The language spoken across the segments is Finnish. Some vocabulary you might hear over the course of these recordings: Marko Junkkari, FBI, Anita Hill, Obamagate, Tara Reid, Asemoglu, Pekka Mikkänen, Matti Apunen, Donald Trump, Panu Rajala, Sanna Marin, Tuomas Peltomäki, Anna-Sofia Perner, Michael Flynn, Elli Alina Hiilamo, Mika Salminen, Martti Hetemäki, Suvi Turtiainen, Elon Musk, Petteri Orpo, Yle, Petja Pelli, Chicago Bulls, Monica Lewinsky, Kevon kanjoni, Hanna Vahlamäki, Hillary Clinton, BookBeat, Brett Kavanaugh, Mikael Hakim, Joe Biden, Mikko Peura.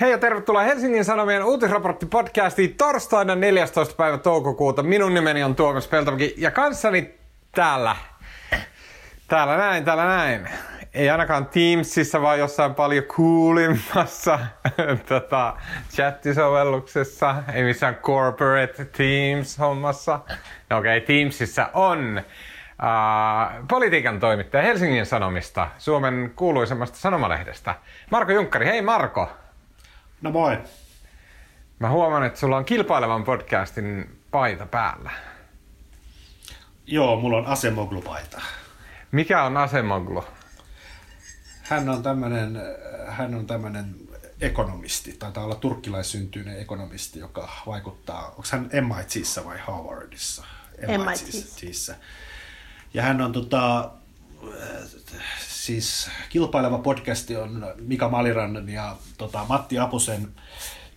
Hei ja tervetuloa Helsingin Sanomien uutisraporttipodcastiin torstaina 14. päivä toukokuuta. Minun nimeni on Tuomas Peltomäki ja kanssani täällä näin. Ei ainakaan Teamsissa, vaan jossain paljon coolimmassa chattisovelluksessa, ei missään corporate Teams-hommassa. No okei, Teamsissa on politiikan toimittaja Helsingin Sanomista, Suomen kuuluisemmasta sanomalehdestä, Marko Junkkari. Hei Marko! No moi! Mä huomaan, että sulla on kilpailevan podcastin paita päällä. Joo, mulla on Asemoglu-paita. Mikä on Asemoglu? Hän on tämmönen ekonomisti, taitaa olla turkkilaissyntyinen ekonomisti, joka vaikuttaa, onko hän MITissä vai Harvardissa? MITissä. Ja hän on siis kilpaileva podcasti on Mika Malinen ja Matti Apusen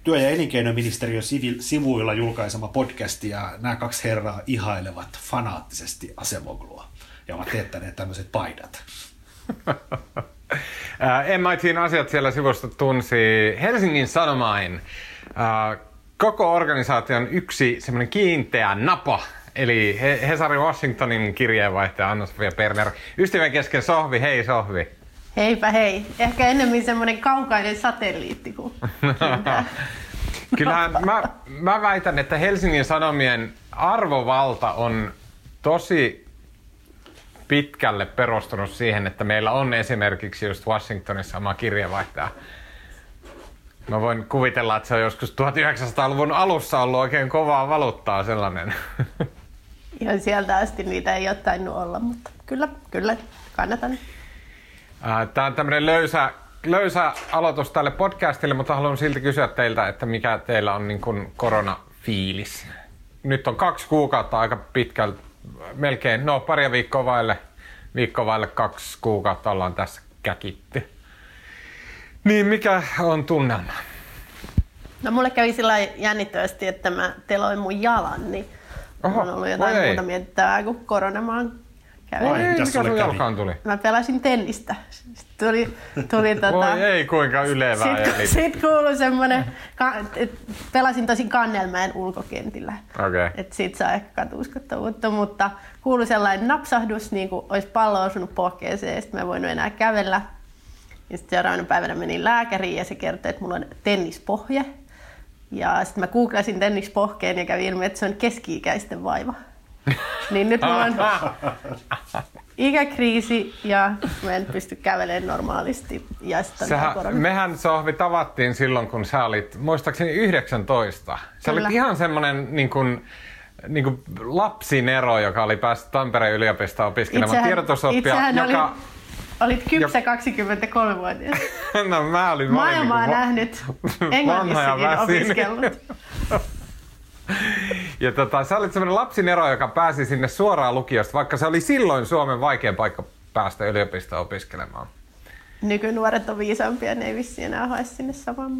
työ- ja elinkeinoministeriön sivuilla julkaisema podcasti, ja nämä kaksi herraa ihailevat fanaattisesti Asemoglua ja ovat teettäneet tämmöiset paidat. MIT:n asiat siellä sivusta tunsi Helsingin Sanomain. Koko organisaation yksi semmoinen kiinteä napa, eli Hesari Washingtonin kirjeenvaihtaja Anna-Sofia Perner. Ystävien kesken Sohvi, hei Sohvi. Heipä hei. Ehkä enemmän semmoinen kaukainen satelliitti kuin kyllähän mä väitän, että Helsingin Sanomien arvovalta on tosi pitkälle perustunut siihen, että meillä on esimerkiksi just Washingtonissa oma kirjeenvaihtaja. Mä voin kuvitella, että se on joskus 1900-luvun alussa ollut oikein kovaa valuuttaa sellainen. Ihan sieltä asti niitä ei ole tainnut olla, mutta kyllä, kannatan. Tää on tämmönen löysä aloitus tälle podcastille, mutta haluan silti kysyä teiltä, että mikä teillä on niin kuin koronafiilis. Nyt on 2 kuukautta aika pitkältä, melkein, no paria viikkoa vaille 2 kuukautta ollaan tässä käkitty. Niin, mikä on tunnelma? No mulle kävi sillä jännittävästi, että mä teloin mun jalan, niin on ollut jotain muuta mietittävää kuin koronamaan kävi. Mikä sun jalkaan tuli? Mä pelasin tennistä. Sitten tuli Voi ei, kuinka ylevää. Sitten kuului semmonen, pelasin tosin Kannelmäen ulkokentillä. Okay. Et siitä saa ehkä katuuskottavuutta, mutta kuului sellainen napsahdus, niin kuin olisi pallo osunut pohkeeseen, ja sitten mä en voinut enää kävellä. Ja sitten seuraavana päivänä menin lääkäriin ja se kertoi, että mulla on tennispohje. Ja sitten mä googlasin tennispohkeen ja kävi ilmi, että se on keski-ikäisten vaiva. Niin nyt mulla on ikäkriisi ja mä en pysty kävelemään normaalisti. Ja mehän Sohvi tavattiin silloin, kun sä olit muistaakseni 19. Sä olit ihan semmonen niin kuin lapsinero, joka oli päässyt Tampereen yliopistoon opiskelemaan tiedotusoppia, joka... Olit kypsä 23-vuotias. No mä olin maailmaa nähnyt, Englannissakin opiskellut. Ja sä olit semmoinen lapsinero, joka pääsi sinne suoraan lukiosta, vaikka se oli silloin Suomen vaikein paikka päästä yliopistoon opiskelemaan. Nykynuoret on viisaampia, ne ei vissiin enää hae sinne samaan.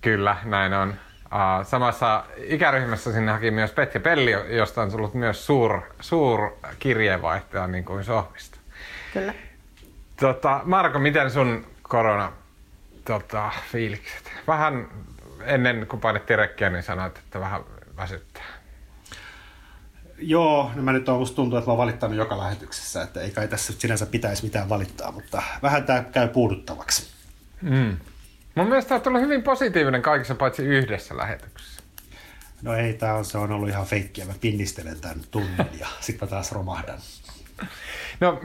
Kyllä, näin on. Samassa ikäryhmässä sinne haki myös Petja Pelli, josta on tullut myös suur kirjeenvaihtaja niin kuin Sohvista. Kyllä. Marko, miten sun korona-fiilikset? Vähän ennen kuin painettiin rekkiä, niin sanoit, että vähän väsyttää. Joo, niin mä nyt on musta tuntuu, että mä oon valittanut joka lähetyksessä, että ei kai tässä sinänsä pitäisi mitään valittaa, mutta vähän tää käy puuduttavaksi. Mm. Mun mielestä on tullut hyvin positiivinen kaikissa paitsi yhdessä lähetyksessä. No ei, se on ollut ihan feikkiä. Mä pinnistelen tän tunnin ja sit mä taas romahdan. No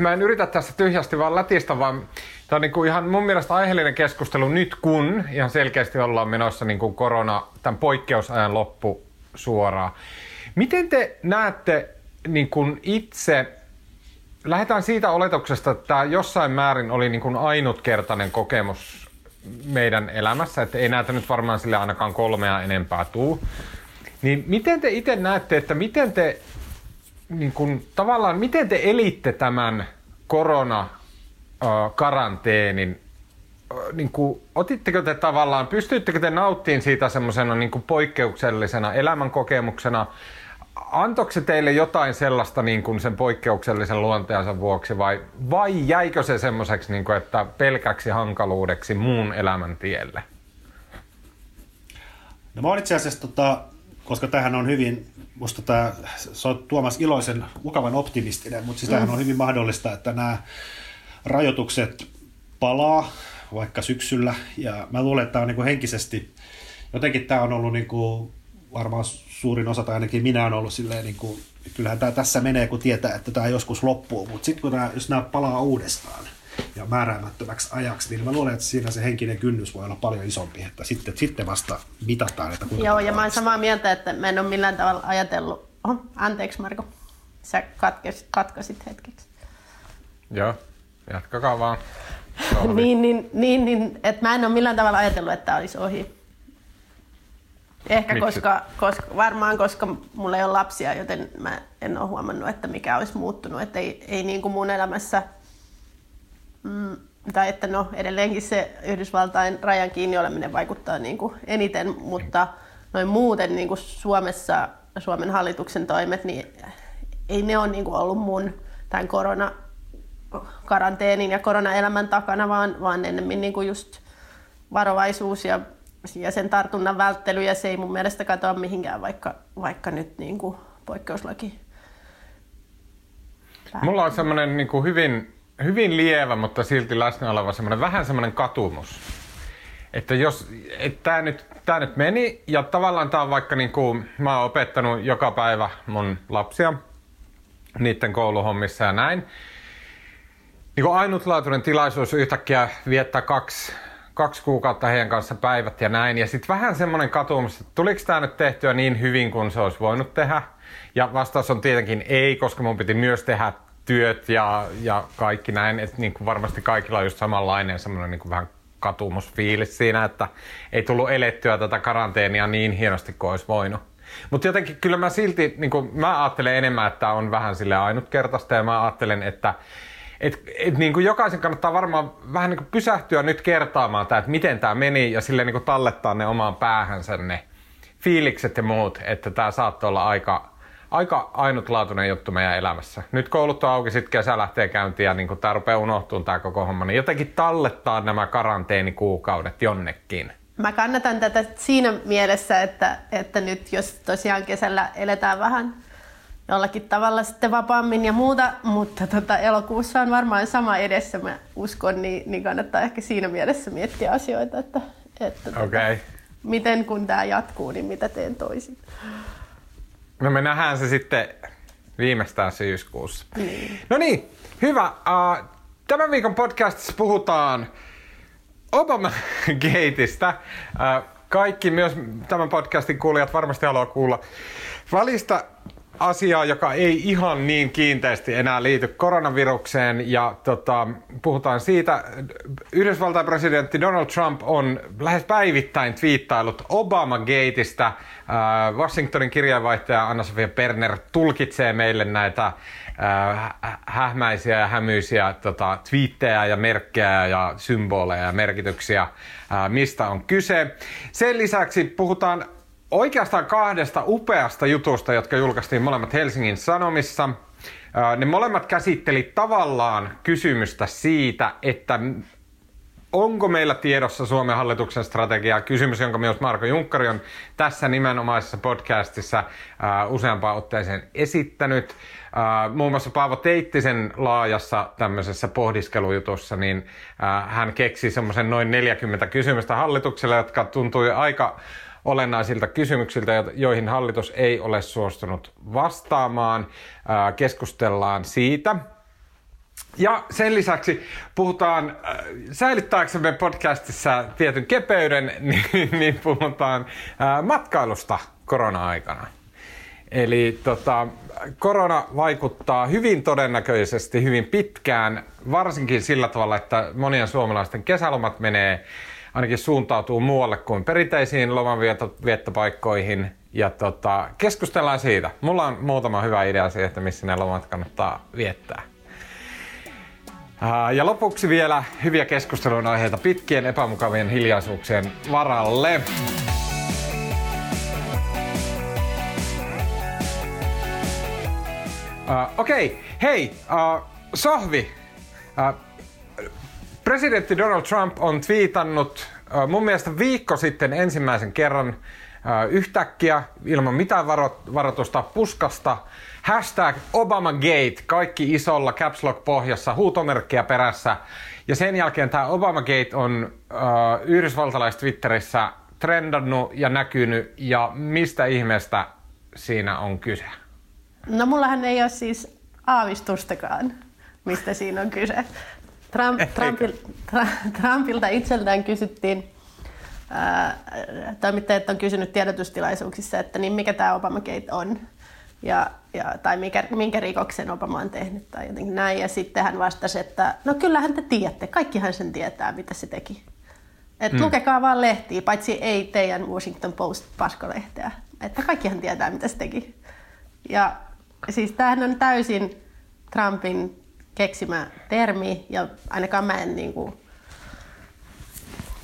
mä en yritä tässä tyhjästi vaan lätistä, vaan tämä on ihan mun mielestä aiheellinen keskustelu nyt, kun ihan selkeästi ollaan menossa tämän poikkeusajan loppu suoraan. Miten te näette itse, lähdetään siitä oletuksesta, että tämä jossain määrin oli ainutkertainen kokemus meidän elämässä, että ei näitä nyt varmaan sille ainakaan 3 enempää tuu, niin miten te itse näette, että miten te tavallaan miten te elitte tämän koronakaranteenin? Otitteko te pystyittekö te nauttimaan siitä semmoisena poikkeuksellisena elämänkokemuksena? Antoiko se teille jotain sellaista niin kuin sen poikkeuksellisen luonteensa vuoksi vai jäikö se semmoiseksi, niin kuin, että pelkäksi hankaluudeksi muun elämän tielle? No mä olen itse asiassa, koska tämähän on hyvin, musta tämä, sä oot Tuomas iloisen, mukavan optimistinen, mutta siis tämähän on hyvin mahdollista, että nämä rajoitukset palaa vaikka syksyllä ja mä luulen, että tämä on niin kuin henkisesti, jotenkin tämä on ollut niin kuin varmaan suurin osa, tai ainakin minä olen ollut silleen, niin kuin, kyllähän tämä tässä menee, kun tietää, että tämä joskus loppuu, mutta sitten kun jos nämä palaa uudestaan ja määräämättömäksi ajaksi, niin mä luulen, että siinä se henkinen kynnys voi olla paljon isompi, että sitten vasta mitataan. Että joo, ja mä olen samaa mieltä, että mä en ole millään tavalla ajatellut. Oho, anteeksi Marko, sä katkasit hetkeksi. Joo, jatkakaa vaan. niin, että mä en ole millään tavalla ajatellut, että tämä olisi ohi. Ehkä koska mulla ei ole lapsia, joten mä en ole huomannut, että mikä olisi muuttunut. Että ei niin kuin mun elämässä, tai että no edelleenkin se Yhdysvaltain rajan kiinni oleminen vaikuttaa niin kuin eniten, mutta noin muuten niin kuin Suomessa Suomen hallituksen toimet, niin ei ne ole niin kuin ollut mun tämän koronakaranteeniin ja koronaelämän takana, vaan ennemmin niin kuin just varovaisuus ja sen tartunnan välttely, ja se ei mun mielestä katoa mihinkään, vaikka nyt niin kuin poikkeuslaki. Mulla on semmoinen niin kuin hyvin lievä, mutta silti läsnä oleva semmoinen, vähän semmoinen katumus. Että jos tää nyt meni, ja tavallaan tää on vaikka niin kuin, mä oon opettanut joka päivä mun lapsia niiden kouluhommissa ja näin. Niin kuin ainutlaatuinen tilaisuus yhtäkkiä viettää kaksi kuukautta heidän kanssa päivät ja näin. Ja sitten vähän semmoinen katumus, että tuliko tämä nyt tehtyä niin hyvin kuin se olisi voinut tehdä? Ja vastaus on tietenkin ei, koska mun piti myös tehdä työt ja kaikki näin. Että niin kuin varmasti kaikilla on just samanlainen semmoinen niin kuin vähän katumusfiilis siinä, että ei tullut elettyä tätä karanteenia niin hienosti kuin olisi voinut. Mutta jotenkin kyllä mä silti, niin kuin mä ajattelen enemmän, että on vähän silleen ainutkertaista ja mä ajattelen, että niin kuin jokaisen kannattaa varmaan vähän niin kuin pysähtyä nyt kertaamaan tämä, että miten tämä meni ja silleen niin kuin tallettaa ne omaan päähänsä ne fiilikset ja muut, että tämä saattoi olla aika ainutlaatuinen juttu meidän elämässä. Nyt koulut on auki, sitten kesä lähtee käyntiin ja niin kuin tämä rupeaa unohtumaan tämä koko homma, niin jotenkin tallettaa nämä karanteenikuukaudet jonnekin. Mä kannatan tätä siinä mielessä, että nyt jos tosiaan kesällä eletään vähän jollakin tavalla sitten vapaammin ja muuta, mutta elokuussa on varmaan sama edessä, mä uskon, niin kannattaa ehkä siinä mielessä miettiä asioita, että okay. Miten kun tämä jatkuu, niin mitä teen toisin. No me nähdään se sitten viimeistään syyskuussa. Niin. No niin, hyvä. Tämän viikon podcastissa puhutaan Obama-gateista. Kaikki myös tämän podcastin kuulijat varmasti haluaa kuulla välistä asiaa, joka ei ihan niin kiinteästi enää liity koronavirukseen, ja puhutaan siitä. Yhdysvaltain presidentti Donald Trump on lähes päivittäin twiittailut Obama-gateista. Washingtonin kirjeenvaihtaja Anna-Sofia Perner tulkitsee meille näitä hähmäisiä ja hämyisiä twiittejä ja merkkejä ja symboleja ja merkityksiä, mistä on kyse. Sen lisäksi puhutaan oikeastaan kahdesta upeasta jutusta, jotka julkaistiin molemmat Helsingin Sanomissa. Ne molemmat käsitteli tavallaan kysymystä siitä, että onko meillä tiedossa Suomen hallituksen strategiaa. Kysymys, jonka myös Marko Junkkari on tässä nimenomaisessa podcastissa useampaan otteeseen esittänyt. Muun muassa Paavo Teittisen laajassa tämmöisessä pohdiskelujutussa, niin hän keksi semmoisen noin 40 kysymystä hallitukselle, jotka tuntui aika olennaisilta kysymyksiltä, joihin hallitus ei ole suostunut vastaamaan. Keskustellaan siitä. Ja sen lisäksi puhutaan, säilyttääksemme podcastissa tietyn kepeyden, niin puhutaan matkailusta korona-aikana. Eli korona vaikuttaa hyvin todennäköisesti hyvin pitkään, varsinkin sillä tavalla, että monien suomalaisten kesälomat menee ainakin suuntautuu muualle kuin perinteisiin lomanviettopaikkoihin. Ja keskustellaan siitä. Mulla on muutama hyvä idea siitä, että missä ne lomat kannattaa viettää. Ja lopuksi vielä hyviä keskustelun aiheita pitkien epämukavien hiljaisuuksien varalle. Okei, hei, Sohvi. Presidentti Donald Trump on twiitannut mun mielestä viikko sitten ensimmäisen kerran yhtäkkiä ilman mitään varoitusta puskasta hashtag Obamagate, kaikki isolla caps lock pohjassa, huutomerkkiä perässä. Ja sen jälkeen tämä Obamagate on yhdysvaltalais Twitterissä trendannut ja näkynyt, ja mistä ihmeestä siinä on kyse? No mullahan ei ole siis aavistustakaan, mistä siinä on kyse. Trumpilta itseltään kysyttiin, toimittajat on kysynyt tiedotustilaisuuksissa, että niin mikä tämä Obamagate on, tai minkä rikoksen Obama on tehnyt tai jotenkin näin. Ja sitten hän vastasi, että no kyllähän te tiedätte, kaikkihan sen tietää, mitä se teki. Että lukekaa vaan lehtiä, paitsi ei teidän Washington Post-paskolehteä. Että kaikkihan tietää, mitä se teki. Ja siis tämähän on täysin Trumpin keksimä termi, ja ainakaan mä en niinku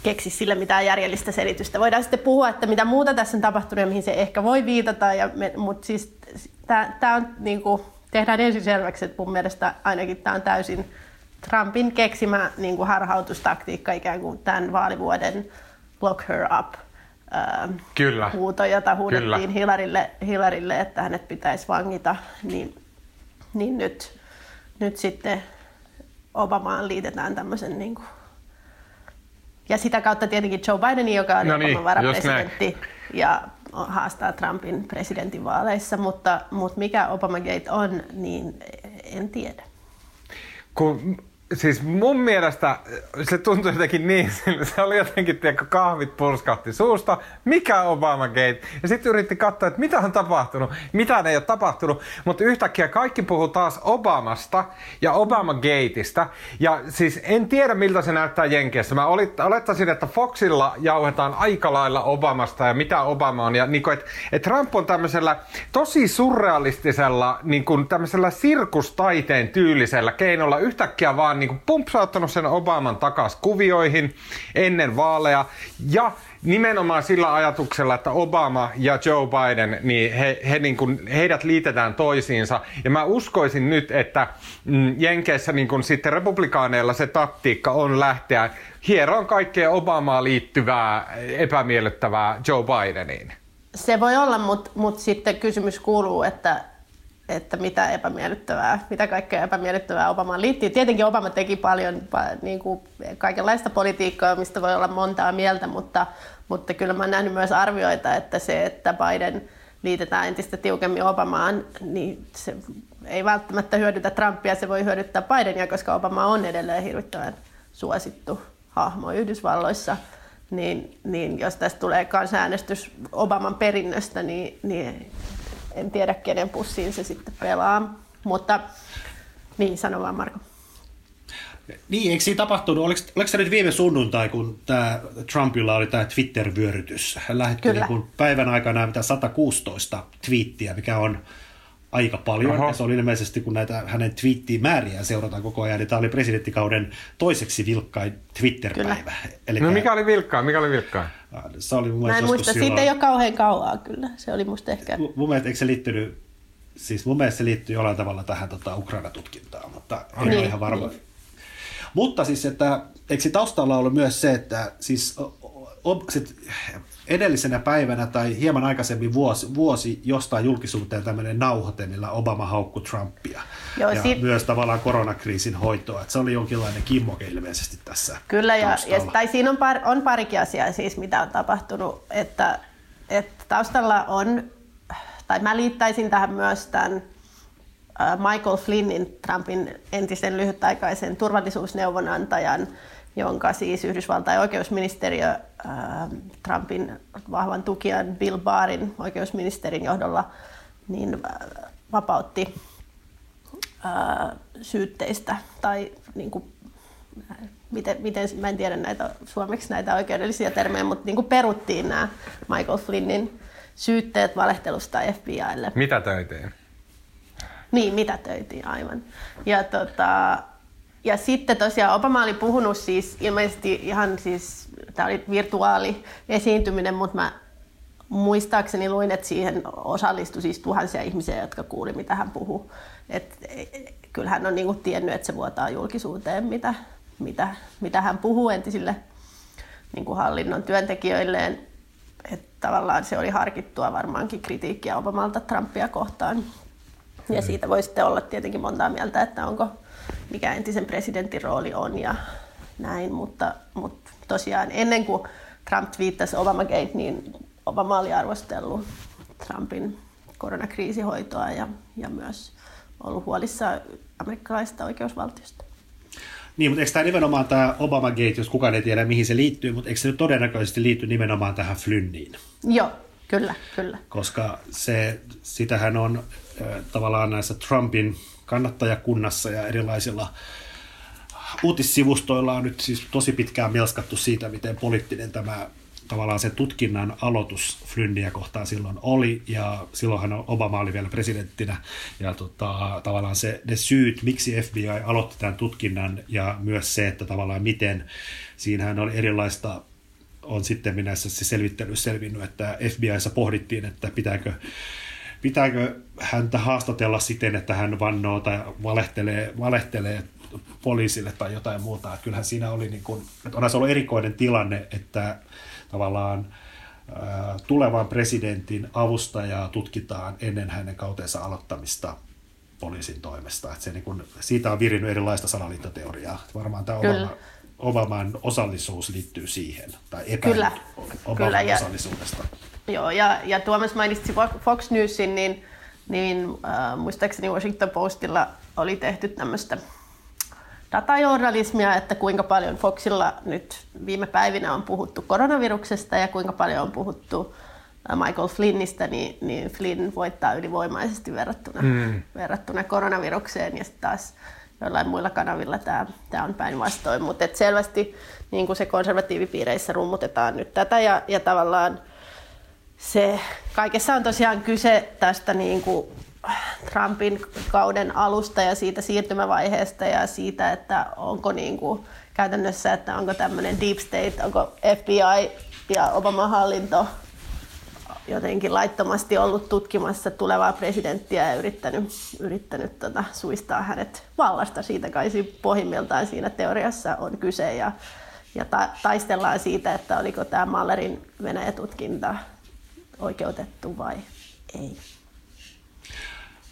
keksi sille mitään järjellistä selitystä. Voidaan sitten puhua, että mitä muuta tässä on tapahtunut ja mihin se ehkä voi viitata, mutta siis tää on niinku, tehdään ensin selväksi, että mun mielestä ainakin tämä on täysin Trumpin keksimä niinku harhautustaktiikka, ikään kuin tämän vaalivuoden lock her up huuto, jota huudettiin Hillarylle, että hänet pitäisi vangita, niin nyt sitten Obamaan liitetään tämmöisen niin kuin. Ja sitä kautta tietenkin Joe Biden, joka on Obaman varapresidentti ja haastaa Trumpin presidentinvaaleissa, mutta mikä Obamagate on, niin en tiedä. Siis mun mielestä se tuntui jotenkin niin, se oli jotenkin, tiedätkö, kahvit purskahti suusta, mikä Obamagate, ja sitten yritti katsoa, että mitä on tapahtunut, mitään ei ole tapahtunut, mutta yhtäkkiä kaikki puhuu taas Obamasta ja Obamagateista, ja siis en tiedä miltä se näyttää Jenkeissä. Mä olettaisin, että Foxilla jauhetaan aika lailla Obamasta ja mitä Obama on, ja niin kuin, että Trump on tämmöisellä tosi surrealistisella, niin kuin tämmöisellä sirkustaiteen tyylisellä keinolla yhtäkkiä vaan niin pumpsauttanut sen Obaman takaisin kuvioihin ennen vaaleja, ja nimenomaan sillä ajatuksella, että Obama ja Joe Biden, niin heidät liitetään toisiinsa. Ja mä uskoisin nyt, että Jenkeissä niin kun sitten republikaaneilla se taktiikka on lähteä hieroon kaikkea Obamaa liittyvää epämiellyttävää Joe Bideniin. Se voi olla, mutta sitten kysymys kuuluu, että mitä kaikkea epämiellyttävää Obamaan liittyy. Tietenkin Obama teki paljon niin kuin kaikenlaista politiikkaa, mistä voi olla montaa mieltä, mutta kyllä mä oon nähnyt myös arvioita, että se, että Biden liitetään entistä tiukemmin Obamaan, niin se ei välttämättä hyödytä Trumpia, se voi hyödyttää Bidenia, koska Obama on edelleen hirvittävän suosittu hahmo Yhdysvalloissa. Niin jos tästä tulee kansanäänestys Obaman perinnöstä, niin en tiedä, kenen pussiin se sitten pelaa, mutta niin, sano vaan Marko. Niin, eikö siinä tapahtunut? Oliko se nyt viime sunnuntai, kun tämä Trumpilla oli tämä Twitter-vyörytys? Hän lähetti niin päivän aikana 116 twiittiä, mikä on aika paljon. Ja se oli ilmeisesti, kun näitä hänen twiittimääriä seurataan koko ajan, niin tämä oli presidenttikauden toiseksi vilkkain Twitter-päivä. Elikkä, no mikä oli vilkkaa? Se oli mun mielestä joskus silloin. Siitä ei ole kauhean kauaa kyllä. Se oli musta ehkä. Mun mielestä eikö se liittynyt, siis mun mielestä se liittyy jollain tavalla tähän Ukraina-tutkintaan, mutta en ole ihan varma. Niin. Mutta siis, että eikö se taustalla ollut myös se, että siis edellisenä päivänä tai hieman aikaisemmin vuosi jostain julkisuuteen tämmöinen nauhoite, millä Obama haukkui Trumpia. Joo, ja myös tavallaan koronakriisin hoitoa. Että se oli jonkinlainen kimmoke ilmeisesti tässä. Kyllä, ja tai siinä on parikin asiaa siis, mitä on tapahtunut. Että taustalla on, tai mä liittäisin tähän myös tämän Michael Flynnin, Trumpin entisen lyhytaikaisen turvallisuusneuvonantajan, jonka siis Yhdysvaltain oikeusministeriö Trumpin vahvan tukijan Bill Barrin oikeusministerin johdolla niin vapautti syytteistä, tai niin kuin, miten mä en tiedä näitä suomeksi näitä oikeudellisia termejä, mutta niin kuin peruttiin nämä Michael Flynnin syytteet valehtelusta FBI:lle. Mitätöitiin? Niin, mitätöitiin aivan. Ja sitten tosiaan Obama oli puhunut siis ilmeisesti ihan siis, tämä oli virtuaali esiintyminen, mutta mä muistaakseni luin, että siihen osallistui siis tuhansia ihmisiä, jotka kuuli, mitä hän puhuu. Kyllä hän on niin kuin tiennyt, että se vuotaa julkisuuteen, mitä hän puhuu entisille niin kuin hallinnon työntekijöilleen. Että tavallaan se oli harkittua varmaankin kritiikkiä Obamalta Trumpia kohtaan. Ja siitä voi sitten olla tietenkin montaa mieltä, että onko, mikä entisen presidentin rooli on ja näin. Mutta tosiaan ennen kuin Trump twiittasi Obamagate, niin Obama oli arvostellut Trumpin koronakriisihoitoa ja myös ollut huolissaan amerikkalaisesta oikeusvaltiosta. Niin, mutta eikö tämä nimenomaan tämä Obamagate, jos kukaan ei tiedä mihin se liittyy, mutta eikö se nyt todennäköisesti liitty nimenomaan tähän Flynniin? Joo, kyllä. Koska sitähän on tavallaan näissä Trumpin kannattajakunnassa ja erilaisilla uutissivustoilla on nyt siis tosi pitkään melskattu siitä, miten poliittinen tämä tavallaan se tutkinnan aloitus Flynniä kohtaan silloin oli, ja silloinhan Obama oli vielä presidenttinä, ja tavallaan ne syyt, miksi FBI aloitti tämän tutkinnan, ja myös se, että tavallaan miten, siinähän oli erilaista, on sitten näissä se selvittely selvinnyt, että FBI:ssa pohdittiin, että pitääkö häntä haastatella siten, että hän vannoo tai valehtelee poliisille tai jotain muuta, että kyllähän siinä oli niin kuin, että onhan se ollut erikoinen tilanne, että tavallaan tulevan presidentin avustajaa tutkitaan ennen hänen kautensa aloittamista poliisin toimesta. Että se niin kun, siitä on virinnyt erilaista salaliittoteoriaa. Varmaan tämä Obaman osallisuus liittyy siihen, tai epäilyt Obaman osallisuudesta. Joo, ja Tuomas mainitsi Fox Newsin, niin muistaakseni Washington Postilla oli tehty tämmöistä datajournalismia, että kuinka paljon Foxilla nyt viime päivinä on puhuttu koronaviruksesta ja kuinka paljon on puhuttu Michael Flynnistä, niin Flynn voittaa ylivoimaisesti verrattuna koronavirukseen, ja sitten taas jollain muilla kanavilla tämä on päinvastoin. Mutta selvästi niin kuin se konservatiivipiireissä rummutetaan nyt tätä, ja tavallaan se kaikessa on tosiaan kyse tästä niin kuin Trumpin kauden alusta ja siitä siirtymävaiheesta ja siitä, että onko niin kuin käytännössä, että onko tämmöinen deep state, onko FBI ja Obama-hallinto jotenkin laittomasti ollut tutkimassa tulevaa presidenttiä ja yrittänyt suistaa hänet vallasta. Siitä kai pohjimmiltaan siinä teoriassa on kyse, ja taistellaan siitä, että oliko tämä Mallerin Venäjä-tutkinta oikeutettu vai ei.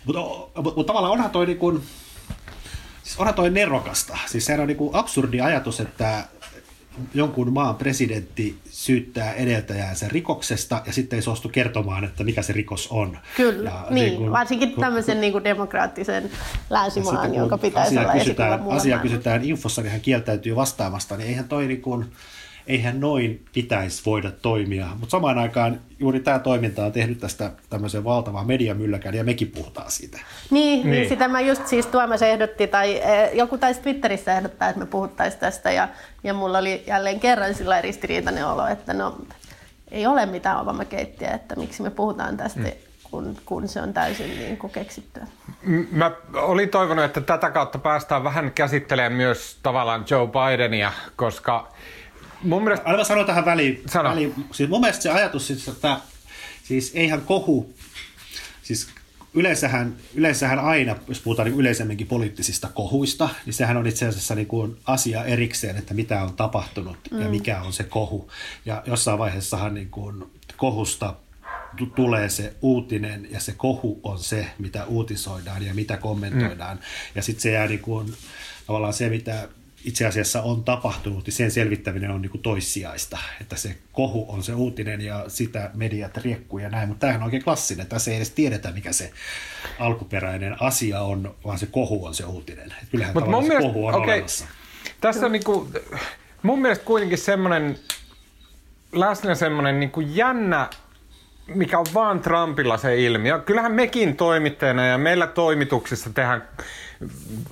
Mutta tavallaan onhan toi, niin kun, siis onhan toi nerokasta. Siis sehän on niin kun absurdi ajatus, että jonkun maan presidentti syyttää edeltäjäänsä rikoksesta ja sitten ei suostu kertomaan, että mikä se rikos on. Kyllä, ja niin kun, varsinkin tämmöisen niin kun demokraattisen länsimaan, jonka pitäisi olla esikuva muualla. Asiaa kysytään infossa, niin hän kieltäytyy vastaamasta, niin eihän toi niin kun, eihän noin pitäisi voida toimia, mutta samaan aikaan juuri tämä toiminta on tehnyt tästä tämmöisen valtavan mediamylläkään, ja mekin puhutaan siitä. Niin, sitä mä just siis Tuomas ehdotti, tai joku taisi Twitterissä ehdottaa, että me puhuttaisiin tästä, ja mulla oli jälleen kerran sillä ristiriitainen olo, että no ei ole mitään Obama-keittiä, että miksi me puhutaan tästä. Kun se on täysin niin kuin keksittyä. Mä olin toivonut, että tätä kautta päästään vähän käsittelemään myös tavallaan Joe Bidenia, koska aivan sanoa tähän väliin. Siis mun mielestä se ajatus, että siis eihän kohu, siis yleensähän aina, jos puhutaan niin yleisemminkin poliittisista kohuista, niin sehän on itse asiassa niin kuin asia erikseen, että mitä on tapahtunut ja mikä on se kohu. Ja jossain vaiheessahan niin kuin kohusta tulee se uutinen, ja se kohu on se, mitä uutisoidaan ja mitä kommentoidaan. Ja sitten se jää niin kuin, tavallaan se, mitä itse asiassa on tapahtunut, ja sen selvittäminen on niin kuin toissijaista, että se kohu on se uutinen ja sitä mediat riekkuu ja näin, mutta tämähän on oikein klassinen, että tässä ei edes tiedetä, mikä se alkuperäinen asia on, vaan se kohu on se uutinen. Et kyllähän mut tavallaan se kohu on olemassa. Tässä on niin kuin, mun mielestä kuitenkin semmoinen läsnä semmoinen niin kuin jännä, mikä on vaan Trumpilla se ilmiö. Kyllähän mekin toimittajana ja meillä toimituksissa tehdään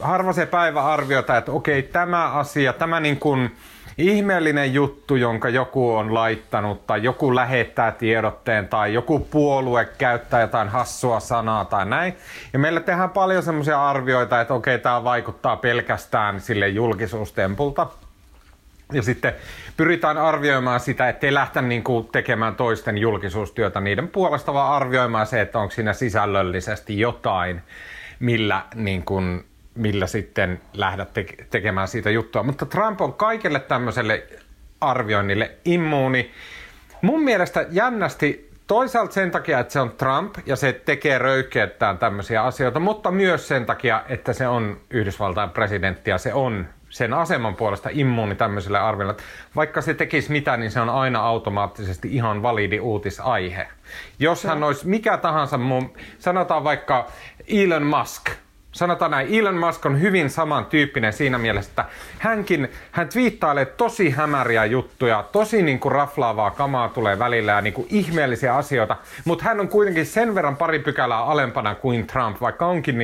harva se päivä arviota, että okei, tämä asia, tämä niin kuin ihmeellinen juttu, jonka joku on laittanut tai joku lähettää tiedotteen tai joku puolue käyttää jotain hassua sanaa tai näin. Ja meillä tehdään paljon semmoisia arvioita, että okei, tämä vaikuttaa pelkästään sille julkisuustempulta. Ja sitten pyritään arvioimaan sitä, ettei lähteä tekemään toisten julkisuustyötä niiden puolesta, vaan arvioimaan se, että onko siinä sisällöllisesti jotain, millä sitten lähdät tekemään siitä juttua. Mutta Trump on kaikelle tämmöiselle arvioinnille immuuni. Mun mielestä jännästi toisaalta sen takia, että se on Trump ja se tekee röyhkeättään tämmöisiä asioita, mutta myös sen takia, että se on Yhdysvaltain presidentti ja se on sen aseman puolesta immuuni tämmöiselle arvioille. Vaikka se tekisi mitä, niin se on aina automaattisesti ihan validi uutisaihe. Jos hän olisi mikä tahansa sanotaan vaikka Elon Musk. Sanotaan näin, Elon Musk on hyvin samantyyppinen siinä mielessä, että hän twiittailee tosi hämäriä juttuja, tosi raflaavaa kamaa tulee välillä ja ihmeellisiä asioita, mutta hän on kuitenkin sen verran pari pykälää alempana kuin Trump, vaikka onkin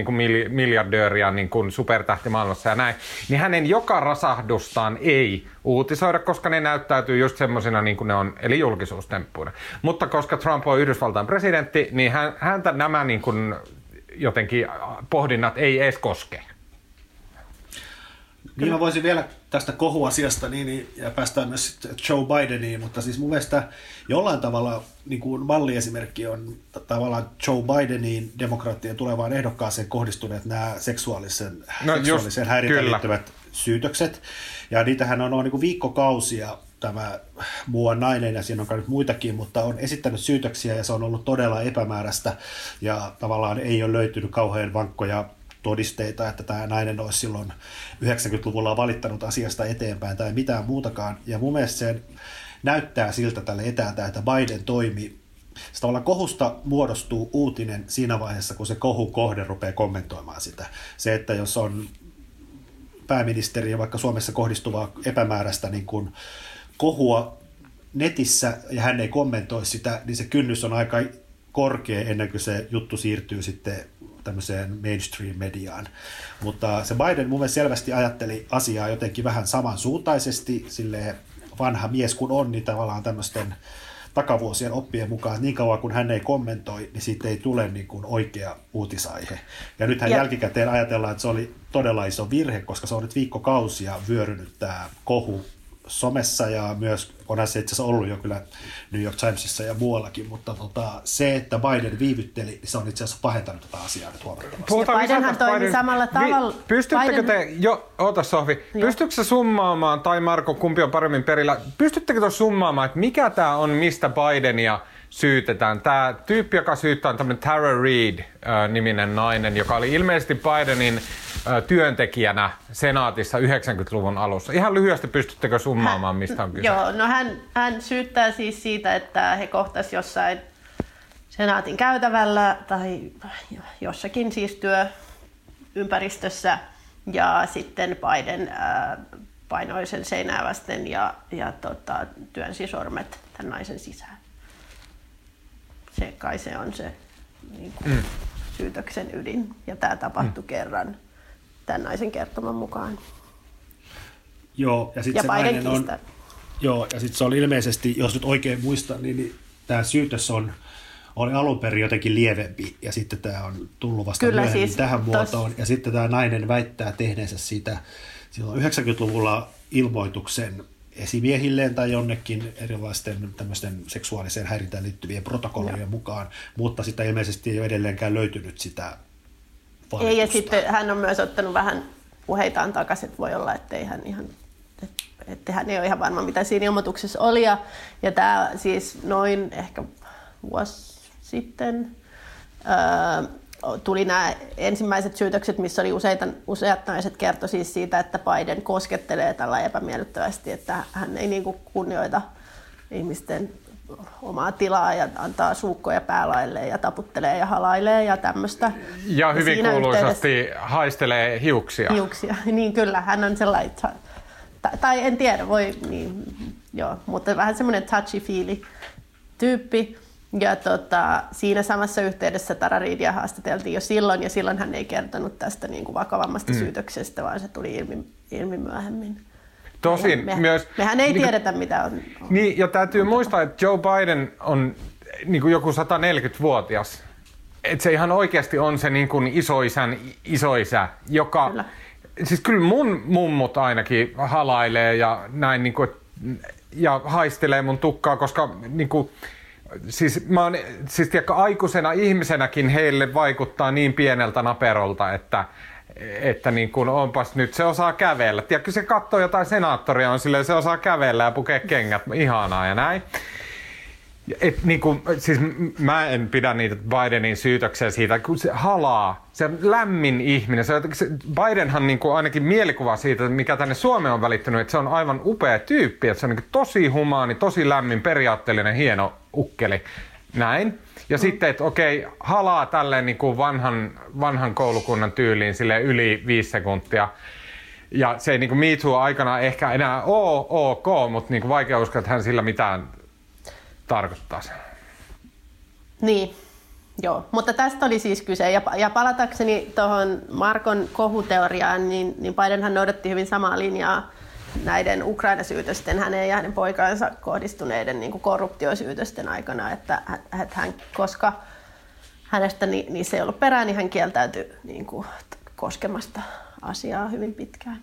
miljardööriä supertähti maailmassa ja näin, niin hänen joka rasahdustaan ei uutisoida, koska ne näyttäytyy just semmoisina niin kuin ne on, eli julkisuustemppuina. Mutta koska Trump on Yhdysvaltain presidentti, niin häntä nämä jotenkin pohdinnat ei edes koske. Niin mä voisin vielä tästä kohuasiasta ja päästään myös Joe Bideniin, mutta siis mun mielestä jollain tavalla malliesimerkki on tavallaan Joe Bideniin demokraattien tulevaan ehdokkaaseen kohdistuneet nämä seksuaalisen häirintään liittyvät syytökset. Ja niitähän on ollut viikkokausia. Tämä muu on nainen ja siinä on nyt muitakin, mutta on esittänyt syytöksiä ja se on ollut todella epämääräistä ja tavallaan ei ole löytynyt kauhean vankkoja todisteita, että tämä nainen olisi silloin 90-luvulla valittanut asiasta eteenpäin tai mitään muutakaan. Ja mun mielestä se näyttää siltä tälle etäältä, että Biden toimi. Tavallaan kohusta muodostuu uutinen siinä vaiheessa, kun se kohun kohde rupeaa kommentoimaan sitä. Se, että jos on pääministeri vaikka Suomessa kohdistuvaa epämääräistä kohua netissä ja hän ei kommentoi sitä, niin se kynnys on aika korkea ennen kuin se juttu siirtyy sitten tämmöiseen mainstream-mediaan. Mutta se Biden mun mielestä selvästi ajatteli asiaa jotenkin vähän samansuuntaisesti, silleen vanha mies kun on, niin tavallaan tämmöisten takavuosien oppien mukaan, niin kauan kun hän ei kommentoi, niin siitä ei tule oikea uutisaihe. Ja nythän jälkikäteen ajatellaan, että se oli todella iso virhe, koska se on nyt viikkokausia vyörynyt tämä kohu somessa ja myös onhan se itse asiassa ollut jo kyllä New York Timesissa ja muuallakin, mutta se, että Biden viivytteli, niin se on itse asiassa pahentanut tätä asiaa nyt huomattavasti. Bidenhan toimi samalla tavalla. Pystyttekö te, oota Sohvi, pystytkö sä summaamaan, tai Marko, kumpi on paremmin perillä, pystyttekö te summaamaan, että mikä tämä on, mistä Bidenia syytetään? Tämä tyyppi, joka syyttää, on tämmöinen Tara Reid-niminen nainen, joka oli ilmeisesti Bidenin työntekijänä senaatissa 90-luvun alussa. Ihan lyhyesti pystyttekö summaamaan, mistä on kyse? Joo, no hän syyttää siis siitä, että he kohtasivat jossain senaatin käytävällä tai jossakin siis työympäristössä ja sitten Biden painoi sen seinää vasten ja työnsi sormet tämän naisen sisään. Se kai se on se syytöksen ydin ja tämä tapahtui kerran tämän naisen kertoman mukaan. Joo, ja sitten se on ilmeisesti, jos nyt oikein muistan, niin tämä syytös oli alun perin jotenkin lievempi ja sitten tämä on tullut vasta myöhemmin siis tähän muotoon. Ja sitten tämä nainen väittää tehneensä siitä silloin 90-luvulla ilmoituksen esimiehilleen tai jonnekin erilaisten tämmöisten seksuaaliseen häirintään liittyvien protokollien mukaan, mutta sitä ilmeisesti ei ole edelleenkään löytynyt sitä valitusta. Ei, ja sitten hän on myös ottanut vähän puheitaan takaisin, että voi olla, että hän ei ole ihan varma, mitä siinä ilmoituksessa oli. Ja tämä siis noin ehkä vuosi sitten tuli nämä ensimmäiset syytökset, missä oli useat naiset kertoi siis siitä, että Biden koskettelee tällä epämiellyttävästi, että hän ei kunnioita ihmisten omaa tilaa ja antaa suukkoja päälailleen ja taputtelee ja halailee ja tämmöistä. Ja hyvin kuuluisasti haistelee hiuksia. Hiuksia, niin kyllä, hän on sellainen, tai en tiedä, mutta vähän semmoinen touchy-feely tyyppi. Ja siinä samassa yhteydessä Tara Readia haastateltiin jo silloin, ja silloin hän ei kertonut tästä vakavammasta syytöksestä, vaan se tuli ilmi myöhemmin. Tosin mehän ei tiedetä, mitä on. Niin, ja täytyy muistaa, että Joe Biden on joku 140-vuotias. Että se ihan oikeasti on se isoisän isoisä, joka... Kyllä. siis kyllä mun mummut ainakin halailee ja näin niin kuin, ja haistelee mun tukkaa, koska niin kuin, siis mä oon, siis tiedätkö, aikuisena ihmisenäkin heille vaikuttaa niin pieneltä naperolta, että niin kuin onpas nyt, se osaa kävellä. Tiedätkö, se katsoo jotain senaattoria, on silleen, se osaa kävellä ja pukee kengät, ihanaa ja näin. Et niin kuin, siis mä en pidä niitä Bidenin syytöksiä siitä, kun se halaa, se lämmin ihminen. Se jotenkin, se Bidenhan niin kuin ainakin mielikuva siitä, mikä tänne Suomeen on välittynyt, että se on aivan upea tyyppi, että se on niin kuin tosi humaani, tosi lämmin, periaatteellinen, hieno ukkeli. Näin. Ja sitten, että okei, halaa tälleen niin kuin vanhan koulukunnan tyyliin silleen yli 5 sekuntia. Ja se ei niin kuin Me Too aikana ehkä enää ole ok, mutta niin kuin vaikea uskoa, että hän sillä mitään tarkoittaa sen. Niin, joo. Mutta tästä oli siis kyse. Ja palatakseni tuohon Markon kohuteoriaan, niin Bidenhan noudatti hyvin samaa linjaa näiden Ukraina-syytösten, häneen ja hänen poikaansa kohdistuneiden niin kuin korruptiosyytösten aikana, että hän, koska hänestä niissä ei ollut perää, niin hän kieltäytyi niin kuin koskemasta asiaa hyvin pitkään.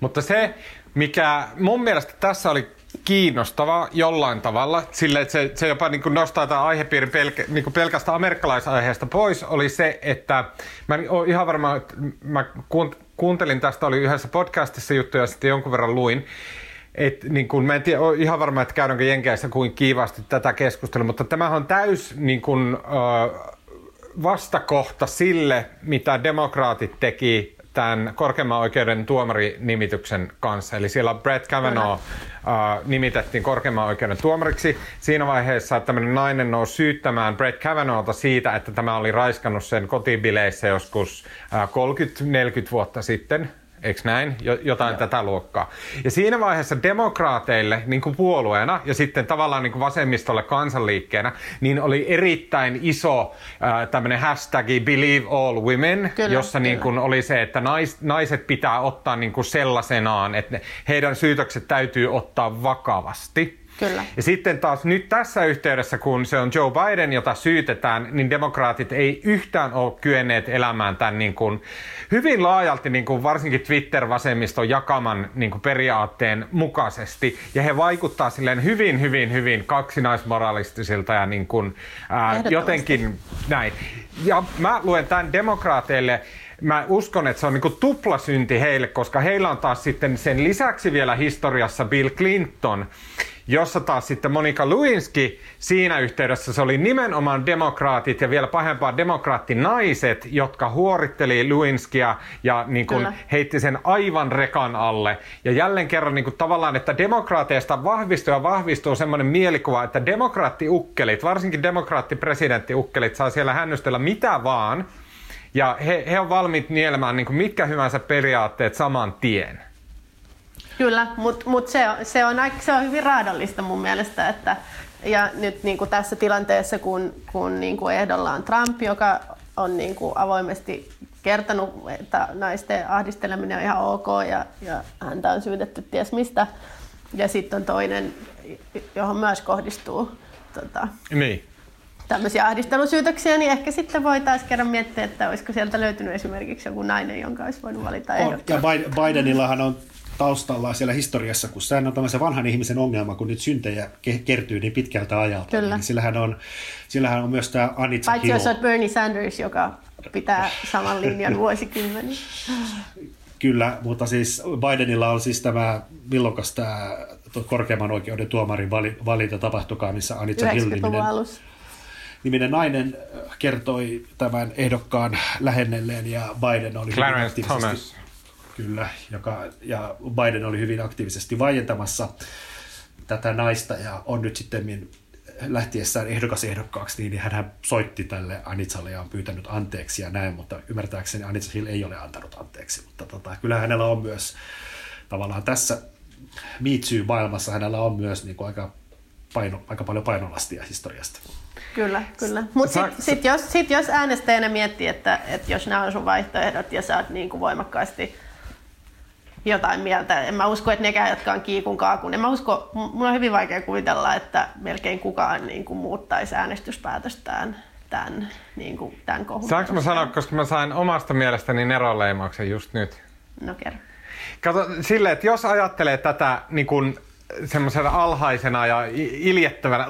Mutta se, mikä mun mielestä tässä oli kiinnostava jollain tavalla, sillä että se jopa niin kuin nostaa tämän aihepiirin niin kuin pelkästään amerikkalaisaiheesta pois, oli se, että mä en ole ihan varma, että mä kuuntelin tästä, oli yhdessä podcastissa juttuja ja sitten jonkun verran luin. Et, niin kun, mä en tiedä, ole ihan varma, että käydäänkö Jenkeissä kuin kiivaasti tätä keskustelua, mutta tämähän on täys niin kun, vastakohta sille, mitä demokraatit teki tämän korkeimman oikeuden tuomarinimityksen kanssa. Eli siellä Brett Kavanaugh nimitettiin korkeimman oikeuden tuomariksi siinä vaiheessa, että tämmöinen nainen nousi syyttämään Brett Kavanaughta siitä, että tämä oli raiskannut sen kotibileissä joskus 30-40 vuotta sitten. Eikö näin? Jotain tätä luokkaa. Ja siinä vaiheessa demokraateille niin kuin puolueena ja sitten tavallaan niin kuin vasemmistolle kansanliikkeenä, niin oli erittäin iso tämmöinen hashtagi Believe All Women, kyllä, jossa niin kuin oli se, että naiset pitää ottaa niin kuin sellaisenaan, että heidän syytökset täytyy ottaa vakavasti. Kyllä. Ja sitten taas nyt tässä yhteydessä, kun se on Joe Biden, jota syytetään, niin demokraatit ei yhtään ole kyenneet elämään tämän niin kuin hyvin laajalti niin kuin varsinkin Twitter-vasemmiston jakaman niin kuin periaatteen mukaisesti. Ja he vaikuttaa silleen hyvin, hyvin, hyvin kaksinaismoralistisilta ja niin kuin, jotenkin näin. Ja mä luen tämän demokraateille. Mä uskon, että se on niinku tuplasynti heille, koska heillä on taas sitten sen lisäksi vielä historiassa Bill Clinton, jossa taas sitten Monica Lewinsky siinä yhteydessä se oli nimenomaan demokraatit ja vielä pahempaa demokraattinaiset, jotka huoritteli Lewinskyä ja niin kuin heitti sen aivan rekan alle. Ja jälleen kerran niin kuin tavallaan, että demokraateista vahvistuu ja vahvistuu semmoinen mielikuva, että demokraattiukkelit, varsinkin demokraattipresidenttiukkelit saa siellä hännystellä mitä vaan. Ja he on valmiit nielemään niin kuin mitkä hyvänsä periaatteet saman tien. Kyllä, mutta se on hyvin raadollista mun mielestä. Että, ja nyt niin kuin tässä tilanteessa, kun niin kuin ehdolla on Trump, joka on niin kuin avoimesti kertonut, että naisten ahdisteleminen on ihan ok ja häntä on syytetty ties mistä. Ja sitten on toinen, johon myös kohdistuu niin tämmöisiä ahdistelusyytöksiä, niin ehkä sitten voitaisiin kerran miettiä, että olisiko sieltä löytynyt esimerkiksi joku nainen, jonka olisi voinut valita ehdokkaan. Ja Bidenillahan on taustalla siellä historiassa, kun sehän on tämmöisen vanhan ihmisen ongelma, kun nyt syntejä kertyy niin pitkältä ajalta. Niin sillähän on myös tämä Anita Hill. Paitsi jos olet Bernie Sanders, joka pitää saman linjan vuosikymmeniä. Kyllä, mutta siis Bidenilla on siis tämä, milloinkas tämä korkeimman oikeuden tuomarin valinta tapahtukaa, missä Anita Hill niminen nainen kertoi tämän ehdokkaan lähennelleen ja Biden oli Clarence Thomas. Kyllä, ja Biden oli hyvin aktiivisesti vaientamassa tätä naista ja on nyt sitten lähtiessään ehdokkaaksi, niin hän soitti tälle Anitsalle ja on pyytänyt anteeksi ja näin, mutta ymmärtääkseni Anita Hill ei ole antanut anteeksi, mutta kyllä hänellä on myös tavallaan tässä Me Too-maailmassa hänellä on myös niin kuin aika paljon painolastia historiasta. Kyllä. Mutta sit jos äänestäjänä miettii, että jos nämä on sun vaihtoehdot ja sä oot niin kuin voimakkaasti jotain mieltä, en mä usko, että nekään, jotka on kiikun kaakun, en mä usko, mun on hyvin vaikea kuvitella, että melkein kukaan niin kuin muuttaisi äänestyspäätöstään tämän, niin kuin, tämän kohun. Saanko mä sanoa, koska mä sain omasta mielestäni neronleimauksen just nyt? No kerro. Kato, silleen, että jos ajattelee tätä niin kuin semmoisena alhaisena ja iljettävänä,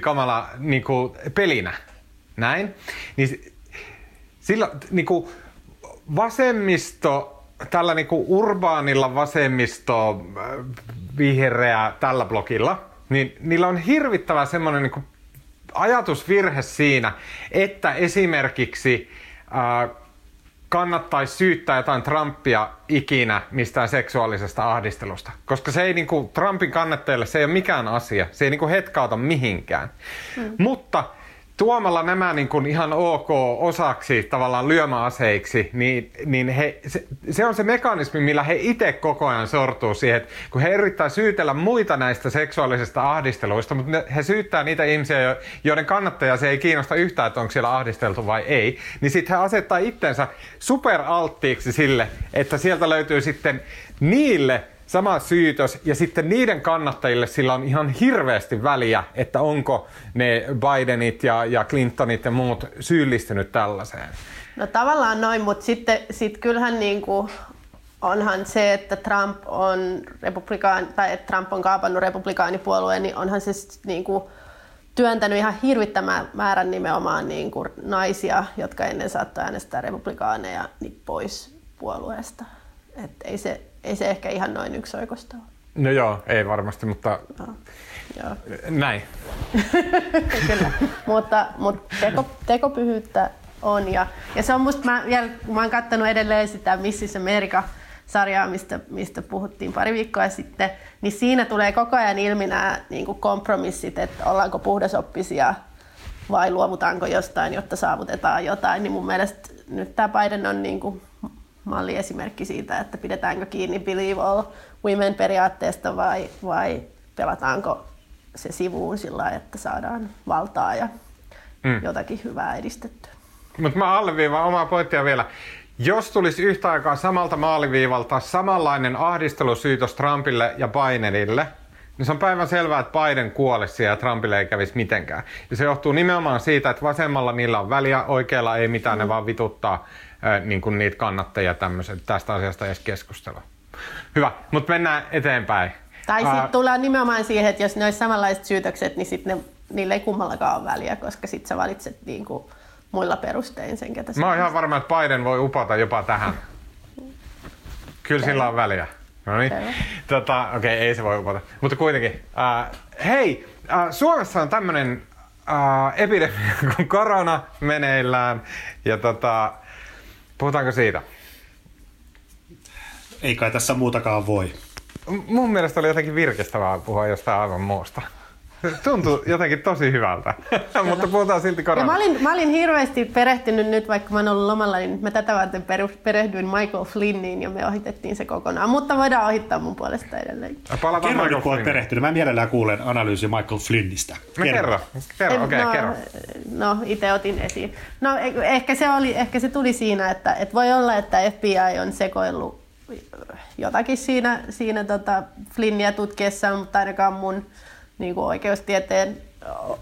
kamala niin kuin pelinä, näin, niin silloin niin kuin vasemmisto, tällä niin kuin urbaanilla vasemmisto, vihreä, tällä blokilla, niin niillä on hirvittävä semmoinen niin kuin ajatusvirhe siinä, että esimerkiksi kannattaisi syyttää jotain Trumpia ikinä mistään seksuaalisesta ahdistelusta. Koska se ei niinku, Trumpin kannattajille se ei ole mikään asia. Se ei niinku hetkauta mihinkään. Mm. Mutta tuomalla nämä niinku ihan ok osaksi tavallaan lyömäaseiksi, niin se on se mekanismi, millä he itse koko ajan sortuu siihen. Kun he yrittää syytellä muita näistä seksuaalisista ahdisteluista, mutta he syyttää niitä ihmisiä, joiden kannattajia se ei kiinnosta yhtään, että onko siellä ahdisteltu vai ei. Niin sitten he asettaa itsensä superalttiiksi sille, että sieltä löytyy sitten niille sama syytös, ja sitten niiden kannattajille sillä on ihan hirveästi väliä, että onko ne Bidenit ja Clintonit ja muut syyllistynyt tällaiseen. No tavallaan noin, mutta sitten kyllähän niinku onhan se, että Trump on kaapannut republikaanipuolueen, niin onhan se niinku työntänyt ihan hirvittämään määrän nimenomaan niinku naisia, jotka ennen saattoi äänestää republikaaneja, niin pois puolueesta. Et ei se ehkä ihan noin yksioikoista ole. No joo, ei varmasti, mutta joo. Näin. Kyllä, mutta tekopyhyyttä on. Ja se on musta, mä oon kattanut edelleen sitä Miss America-sarjaa, mistä puhuttiin pari viikkoa sitten, niin siinä tulee koko ajan ilmi nämä niin kuin kompromissit, että ollaanko puhdasoppisia vai luovutaanko jostain, jotta saavutetaan jotain. Niin mun mielestä nyt tämä Biden on niin kuin malliesimerkki siitä, että pidetäänkö kiinni Believe All Women -periaatteesta vai pelataanko se sivuun sillä lailla, että saadaan valtaa ja jotakin hyvää edistettyä. Mutta mä alleviivaan omaa pointtia vielä. Jos tulisi yhtä aikaa samalta maaliviivalta samanlainen ahdistelusyytös Trumpille ja Bidenille, niin se on päivän selvää, että Biden kuolisi ja Trumpille ei kävisi mitenkään. Ja se johtuu nimenomaan siitä, että vasemmalla niillä on väliä, oikealla ei mitään, ne vaan vituttaa niin kuin niitä kannattajia tästä asiasta edes keskustella. Hyvä, mutta mennään eteenpäin. Tai sitten tullaan nimenomaan siihen, että jos ne olisi samanlaiset syytökset, niin sitten niillä ei kummallakaan ole väliä, koska sitten sä valitset niin kuin muilla perustein sen, ketä sä. Mä oon ihan varma, että Biden voi upota jopa tähän. Kyllä sillä on väliä. No niin. Okei, ei se voi upota. Mutta kuitenkin. Suomessa on tämmöinen epidemia kuin korona meneillään. Ja puhutaanko siitä? Ei kai tässä muutakaan voi. Mun mielestä oli jotenkin virkistävää puhua jostain aivan muusta. Tuntui jotenkin tosi hyvältä, mutta puhutaan silti koronasta. Mä olin hirveästi perehtynyt nyt, vaikka mä oon ollut lomalla, niin mä tätä varten perehdyin Michael Flynniin ja me ohitettiin se kokonaan. Mutta voidaan ohittaa mun puolesta edelleen. Kerro, kun olet perehtynyt. Mä mielellään kuulen analyysiä Michael Flynnistä. Kerro. No, itse otin esiin. No, ehkä se tuli siinä, että voi olla, että FBI on sekoillut jotakin siinä Flynnia tutkiessaan, mutta ainakaan mun niin kuin oikeustieteen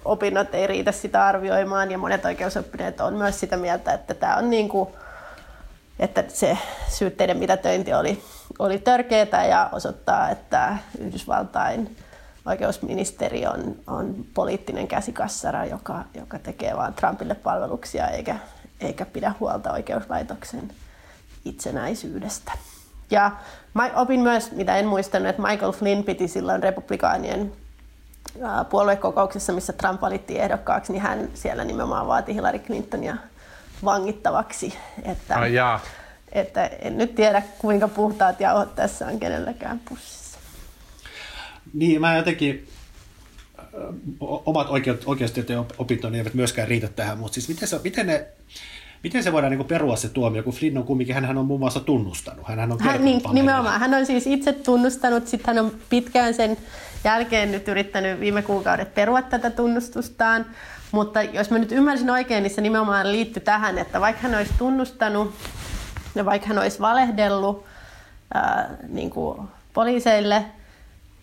opinnot ei riitä sitä arvioimaan, ja monet oikeusoppineet on myös sitä mieltä, että tämä on niin kuin, että se syytteiden mitätöinti oli törkeää ja osoittaa, että Yhdysvaltain oikeusministeri on poliittinen käsikassara, joka tekee vain Trumpille palveluksia eikä pidä huolta oikeuslaitoksen itsenäisyydestä. Ja mä opin myös, mitä en muistanut, että Michael Flynn piti silloin republikaanien puoluekokouksessa, missä Trump valittiin ehdokkaaksi, niin hän siellä nimenomaan vaati Hillary Clintonia vangittavaksi. Että en nyt tiedä, kuinka puhtaat jauhot tässä on kenelläkään pussissa. Niin, mä jotenkin omat oikeustieteen opintoni eivät myöskään riitä tähän, mutta siis miten se voidaan niin kuin perua se tuomio, kun Flynn on kumminkin, hänhän on muun muassa tunnustanut. Hän on siis itse tunnustanut, sitten hän on pitkään sen jälkeen nyt yrittänyt viime kuukaudet perua tätä tunnustustaan, mutta jos mä nyt ymmärsin oikein, niin se nimenomaan liittyi tähän, että vaikka hän olisi tunnustanut ja vaikka hän olisi valehdellut niin kuin poliiseille,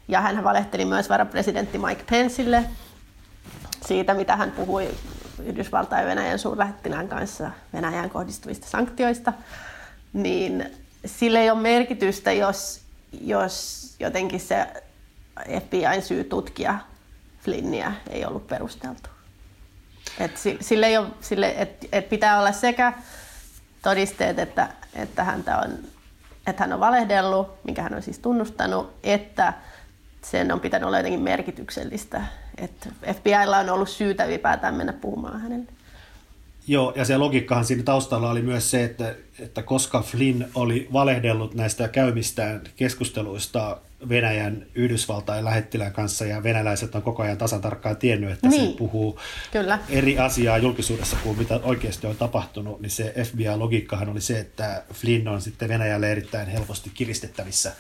ja hän valehteli myös varapresidentti Mike Penceille siitä, mitä hän puhui Yhdysvaltain ja Venäjän suurlähettilään kanssa Venäjään kohdistuvista sanktioista, niin sillä ei ole merkitystä, jos jotenkin se FBI:n syy tutkia Flynniä ei ollut perusteltu. Sille pitää olla sekä todisteet, että hän on valehdellut, minkä hän on siis tunnustanut, että sen on pitänyt olla jotenkin merkityksellistä. Että FBI:lla on ollut syytä ylipäätään mennä puhumaan hänelle. Joo, ja se logiikkahan siinä taustalla oli myös se, että koska Flynn oli valehdellut näistä käymistään keskusteluista Venäjän Yhdysvaltain lähettilään kanssa, ja venäläiset on koko ajan tasan tarkkaan tiennyt, että niin, se puhuu kyllä eri asiaa julkisuudessa kuin mitä oikeasti on tapahtunut, niin se FBI-logiikkahan oli se, että Flynn on sitten Venäjälle erittäin helposti kiristettävissä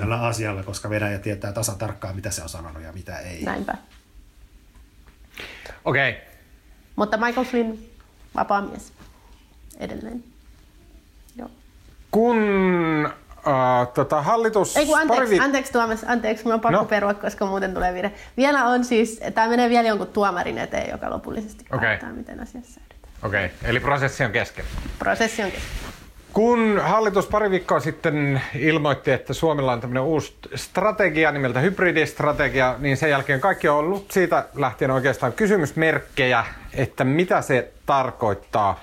tällä asialla, koska Venäjä tietää tasan tarkkaan, mitä se on sanonut ja mitä ei. Näinpä. Okei. Okay. Mutta Michael Flynn, vapaa mies edelleen. Joo. Kun hallitus... Anteeksi, minun on pakko perua, koska muuten tulee virhe. Vielä on siis, tämä menee vielä jonkun tuomarin eteen, joka lopullisesti päättää, miten asiassa edetään. Okei, eli prosessi on kesken. Kun hallitus pari viikkoa sitten ilmoitti, että Suomella on tämmöinen uusi strategia nimeltä hybridistrategia, niin sen jälkeen kaikki on ollut siitä lähtien oikeastaan kysymysmerkkejä, että mitä se tarkoittaa.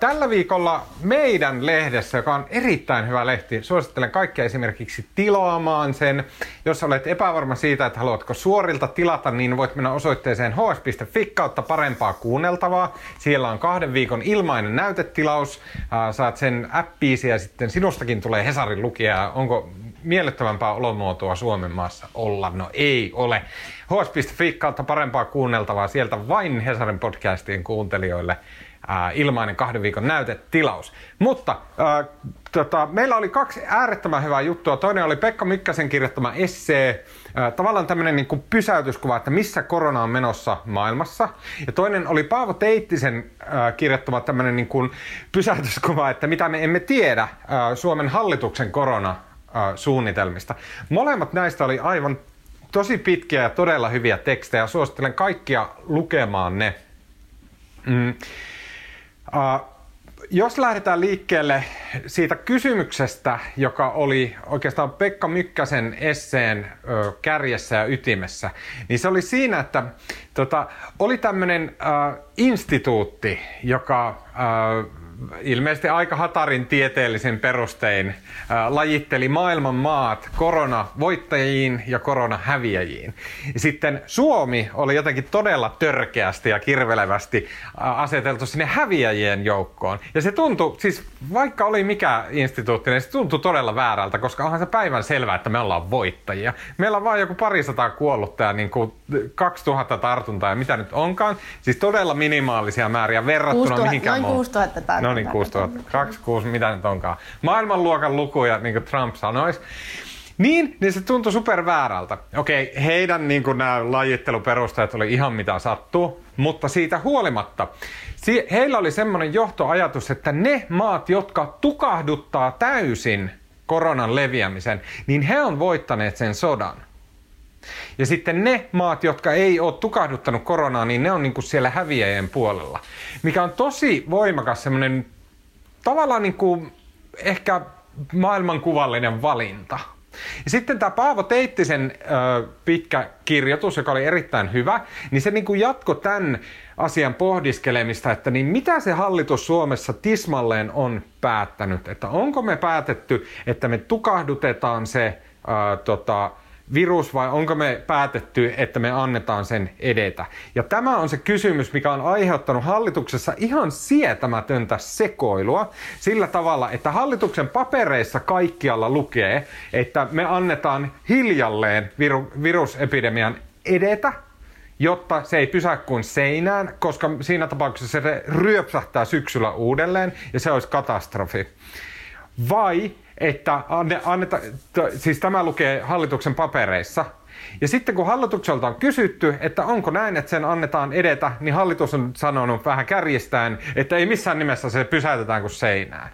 Tällä viikolla meidän lehdessä, joka on erittäin hyvä lehti, suosittelen kaikkia esimerkiksi tilaamaan sen. Jos olet epävarma siitä, että haluatko suorilta tilata, niin voit mennä osoitteeseen hs.fi/parempaa kuunneltavaa. Siellä on 2 viikon ilmainen näytetilaus. Saat sen appiisi ja sitten sinustakin tulee Hesarin lukija. Onko miellyttävämpää olomuotoa Suomen maassa olla? No ei ole. hs.fi/parempaa kuunneltavaa. Sieltä vain Hesarin podcastien kuuntelijoille ilmainen 2 viikon näytetilaus. Mutta meillä oli 2 äärettömän hyvää juttua. Toinen oli Pekka Mikkäsen kirjoittama essee. Tavallaan tämmöinen niin kuin pysäytyskuva, että missä korona on menossa maailmassa. Ja toinen oli Paavo Teittisen kirjoittama tämmöinen niin kuin pysäytyskuva, että mitä me emme tiedä Suomen hallituksen koronasuunnitelmista. Molemmat näistä oli aivan tosi pitkiä ja todella hyviä tekstejä. Suosittelen kaikkia lukemaan ne. Jos lähdetään liikkeelle siitä kysymyksestä, joka oli oikeastaan Pekka Mykkäsen esseen kärjessä ja ytimessä, niin se oli siinä, että oli tämmöinen instituutti, joka ilmeisesti aika hatarin tieteellisen perustein lajitteli maailman maat koronavoittajiin ja koronahäviäjiin. Sitten Suomi oli jotenkin todella törkeästi ja kirvelevästi aseteltu sinne häviäjien joukkoon. Ja se tuntui, siis vaikka oli mikä instituutti, niin se tuntui todella väärältä, koska onhan se päivän selvää, että me ollaan voittajia. Meillä on vain joku 200 kuollutta ja niin kuin 2000 tartuntaa ja mitä nyt onkaan. Siis todella minimaalisia määriä verrattuna mihinkään muuhun. 6000 tartuntaa. No niin, 2026, mitä nyt onkaan. Maailmanluokan lukuja, niin kuin Trump sanoisi. Niin se tuntui superväärältä. Okei, heidän niin kuin nämä lajitteluperusteet oli ihan mitä sattuu, mutta siitä huolimatta. Heillä oli semmoinen johtoajatus, että ne maat, jotka tukahduttaa täysin koronan leviämisen, niin he on voittaneet sen sodan. Ja sitten ne maat, jotka ei ole tukahduttanut koronaa, niin ne on niin kuin siellä häviäjien puolella. Mikä on tosi voimakas semmoinen tavallaan niin kuin ehkä maailmankuvallinen valinta. Ja sitten tämä Paavo Teittisen pitkä kirjoitus, joka oli erittäin hyvä, niin se niin kuin jatkoi tämän asian pohdiskelemista, että niin mitä se hallitus Suomessa tismalleen on päättänyt. Että onko me päätetty, että me tukahdutetaan se virus vai onko me päätetty, että me annetaan sen edetä? Ja tämä on se kysymys, mikä on aiheuttanut hallituksessa ihan sietämätöntä sekoilua sillä tavalla, että hallituksen papereissa kaikkialla lukee, että me annetaan hiljalleen virusepidemian edetä, jotta se ei pysää kuin seinään, koska siinä tapauksessa se ryöpsähtää syksyllä uudelleen ja se olisi katastrofi. Vai että siis tämä lukee hallituksen papereissa. Ja sitten kun hallitukselta on kysytty, että onko näin, että sen annetaan edetä, niin hallitus on sanonut vähän kärjistäen, että ei missään nimessä se pysäytetään kuin seinään.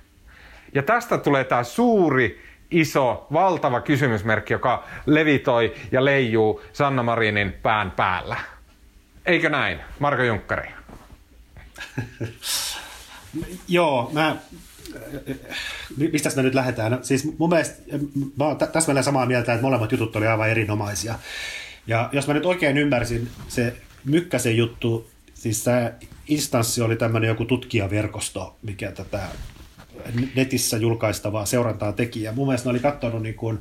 Ja tästä tulee tämä suuri, iso, valtava kysymysmerkki, joka levitoi ja leijuu Sanna Marinin pään päällä. Eikö näin, Marko Junkkari? Joo, mistä me nyt lähdetään? Siis mun mielestä, mä oon täsmälleen samaa mieltä, että molemmat jutut oli aivan erinomaisia. Ja jos mä nyt oikein ymmärsin, se Mykkäsen juttu, siis tämä instanssi oli tämmöinen joku tutkijaverkosto, mikä tätä netissä julkaistavaa seurantaa teki. Ja mun mielestä ne oli katsonut niin kuin,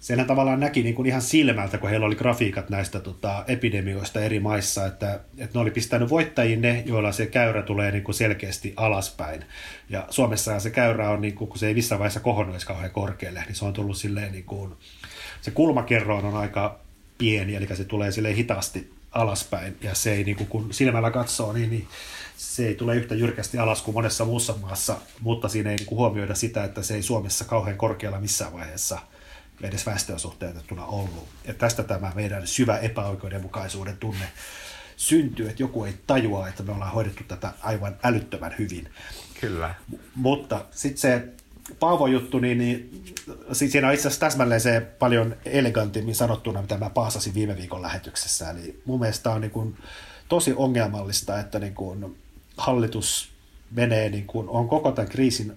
senhän tavallaan näki niin kuin ihan silmältä, kun heillä oli grafiikat näistä epidemioista eri maissa, että ne oli pistänyt voittajiin ne, joilla se käyrä tulee niin kuin selkeästi alaspäin. Ja Suomessahan se käyrä on, niin kuin, kun se ei missään vaiheessa kohonnut edes kauhean korkealle, niin se on tullut silleen, niin kuin, se kulmakerroin on aika pieni, eli se tulee silleen hitaasti alaspäin. Ja se ei, niin kuin, kun silmällä katsoo, niin se ei tule yhtä jyrkästi alas kuin monessa muussa maassa, mutta siinä ei niin kuin huomioida sitä, että se ei Suomessa kauhean korkealla missään vaiheessa edes väestösuhteutettuna ollut. Ja tästä tämä meidän syvä epäoikeudenmukaisuuden tunne syntyy, että joku ei tajua, että me ollaan hoidettu tätä aivan älyttömän hyvin. Kyllä. Mutta sitten se Paavo-juttu, niin siinä on itse asiassa täsmälleen se paljon elegantimmin sanottuna, mitä mä paasasin viime viikon lähetyksessä. Eli mun mielestä on niin kuin tosi ongelmallista, että niin kuin hallitus menee, niin kuin on koko tämän kriisin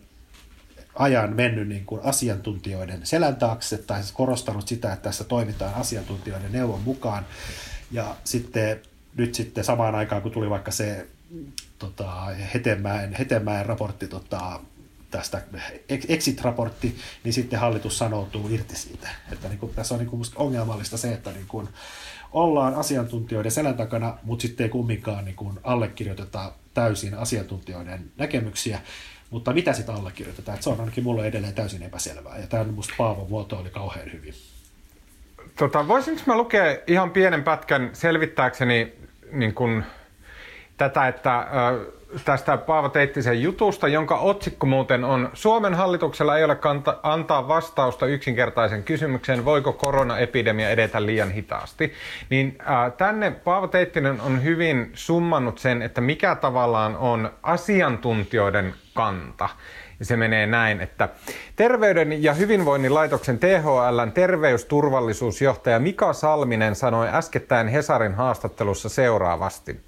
ajan mennyt niin kuin asiantuntijoiden selän taakse tai korostanut sitä, että tässä toimitaan asiantuntijoiden neuvon mukaan. Ja sitten nyt sitten samaan aikaan, kun tuli vaikka se Hetemäen raportti, tästä exit-raportti, niin sitten hallitus sanoutuu irti siitä. Että niin kuin, tässä on niin kuin musta ongelmallista se, että niin kuin ollaan asiantuntijoiden selän takana, mutta sitten ei kumminkaan niin kuin allekirjoiteta täysin asiantuntijoiden näkemyksiä. Mutta mitä sitä allekirjoitetaan? Se on ainakin mulle edelleen täysin epäselvää. Ja tämä musta Paavon vuoto oli kauhean hyvin. Voisinko mä lukea ihan pienen pätkän selvittääkseni niin kun tätä, että tästä Paavo Teittisen jutusta, jonka otsikko muuten on Suomen hallituksella ei ole antaa vastausta yksinkertaisen kysymykseen, voiko koronaepidemia edetä liian hitaasti. Niin tänne Paavo Teittinen on hyvin summannut sen, että mikä tavallaan on asiantuntijoiden kanta. Ja se menee näin, että Terveyden ja hyvinvoinnin laitoksen THL:n terveysturvallisuusjohtaja Mika Salminen sanoi äskettäin Hesarin haastattelussa seuraavasti.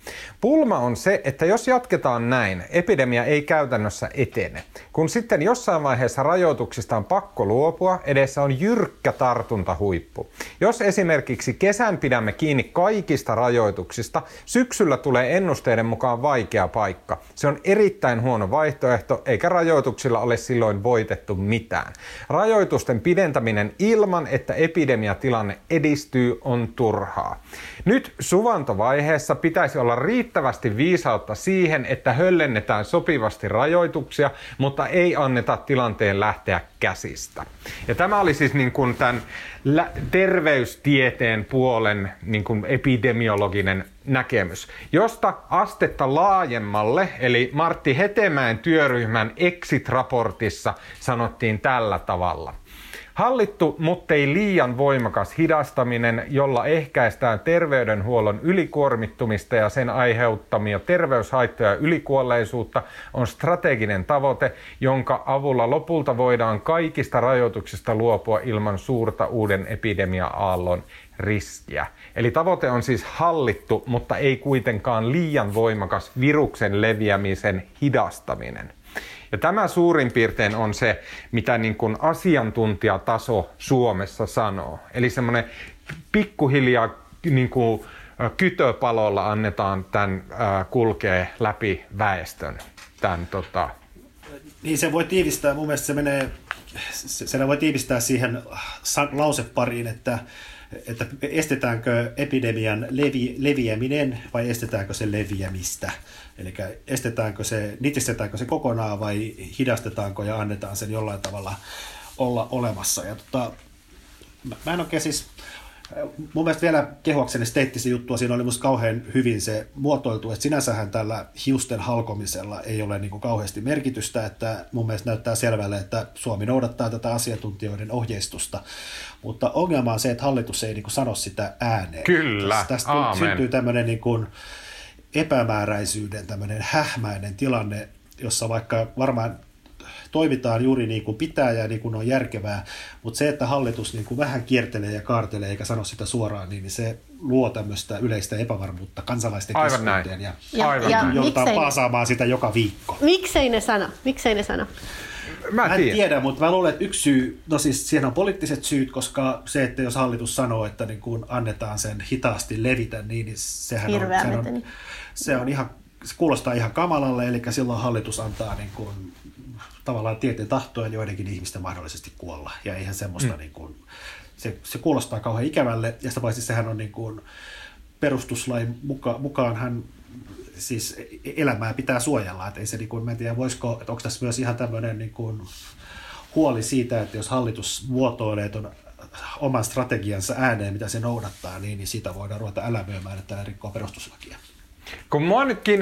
Pulma on se, että jos jatketaan näin, epidemia ei käytännössä etene. Kun sitten jossain vaiheessa rajoituksista on pakko luopua, edessä on jyrkkä tartuntahuippu. Jos esimerkiksi kesän pidämme kiinni kaikista rajoituksista, syksyllä tulee ennusteiden mukaan vaikea paikka. Se on erittäin huono vaihtoehto, eikä rajoituksilla ole silloin voitettu mitään. Rajoitusten pidentäminen ilman, että epidemiatilanne edistyy, on turhaa. Nyt suvantovaiheessa pitäisi olla riittävästi viisautta siihen, että höllennetään sopivasti rajoituksia, mutta ei anneta tilanteen lähteä käsistä. Ja tämä oli siis niin kuin tämän terveystieteen puolen niin kuin epidemiologinen näkemys, josta astetta laajemmalle, eli Martti Hetemäen työryhmän exit-raportissa sanottiin tällä tavalla. Hallittu, muttei liian voimakas hidastaminen, jolla ehkäistään terveydenhuollon ylikuormittumista ja sen aiheuttamia terveyshaittoja ja ylikuolleisuutta, on strateginen tavoite, jonka avulla lopulta voidaan kaikista rajoituksista luopua ilman suurta uuden epidemia-aallon riskiä. Eli tavoite on siis hallittu, mutta ei kuitenkaan liian voimakas viruksen leviämisen hidastaminen. Ja tämä suurin piirtein on se, mitä niin kuin asiantuntijataso Suomessa sanoo. Eli semmoinen pikkuhiljaa niin kuin kytöpalolla annetaan tämän kulkee läpi väestön. Niin se voi tiivistää, mun mielestä se menee, sen voi tiivistää siihen lausepariin, että estetäänkö epidemian leviäminen vai estetäänkö se leviämistä. Eli nitistetäänkö se kokonaan vai hidastetaanko ja annetaan sen jollain tavalla olla olemassa. Ja mä en oikein siis, mun mielestä vielä kehuakseni Teittisen juttua, siinä oli musta kauhean hyvin se muotoiltu, että sinänsähän tällä hiusten halkomisella ei ole niin kuin kauheasti merkitystä, että mun mielestä näyttää selvälle, että Suomi noudattaa tätä asiantuntijoiden ohjeistusta, mutta ongelma on se, että hallitus ei niin kuin sano sitä ääneen. Kyllä, tästä syntyy tämmöinen niin kuin epämääräisyyden tämmöinen hähmäinen tilanne, jossa vaikka varmaan toimitaan juuri niin kuin pitää ja niin kuin on järkevää, mutta se, että hallitus niin kuin vähän kiertelee ja kaartelee eikä sano sitä suoraan, niin se luo tämmöistä yleistä epävarmuutta kansalaisten keskuuteen ja joudutaan paasaamaan sitä joka viikko. Miksei ne sano? Mä en tiedä, mutta mä luulen, että yksi syy, no siis siihen on poliittiset syyt, koska se, että jos hallitus sanoo, että niin kun annetaan sen hitaasti levitä, niin se kuulostaa ihan kamalalle, eli silloin hallitus antaa niin kun tavallaan tieteen tahtoa joidenkin ihmisten mahdollisesti kuolla, ja eihän semmoista niin kun, se kuulostaa kauhean ikävälle, ja sitä paitsi sehän on niin kun perustuslain mukaanhan siis elämää pitää suojella, että ei se niin kuin, mä en tiedä, onko tässä myös ihan tämmöinen niin kuin huoli siitä, että jos hallitus muotoilee ton oman strategiansa ääneen, mitä se noudattaa, niin siitä voidaan ruveta älämöimään, että tämä rikkoo perustuslakia. Kun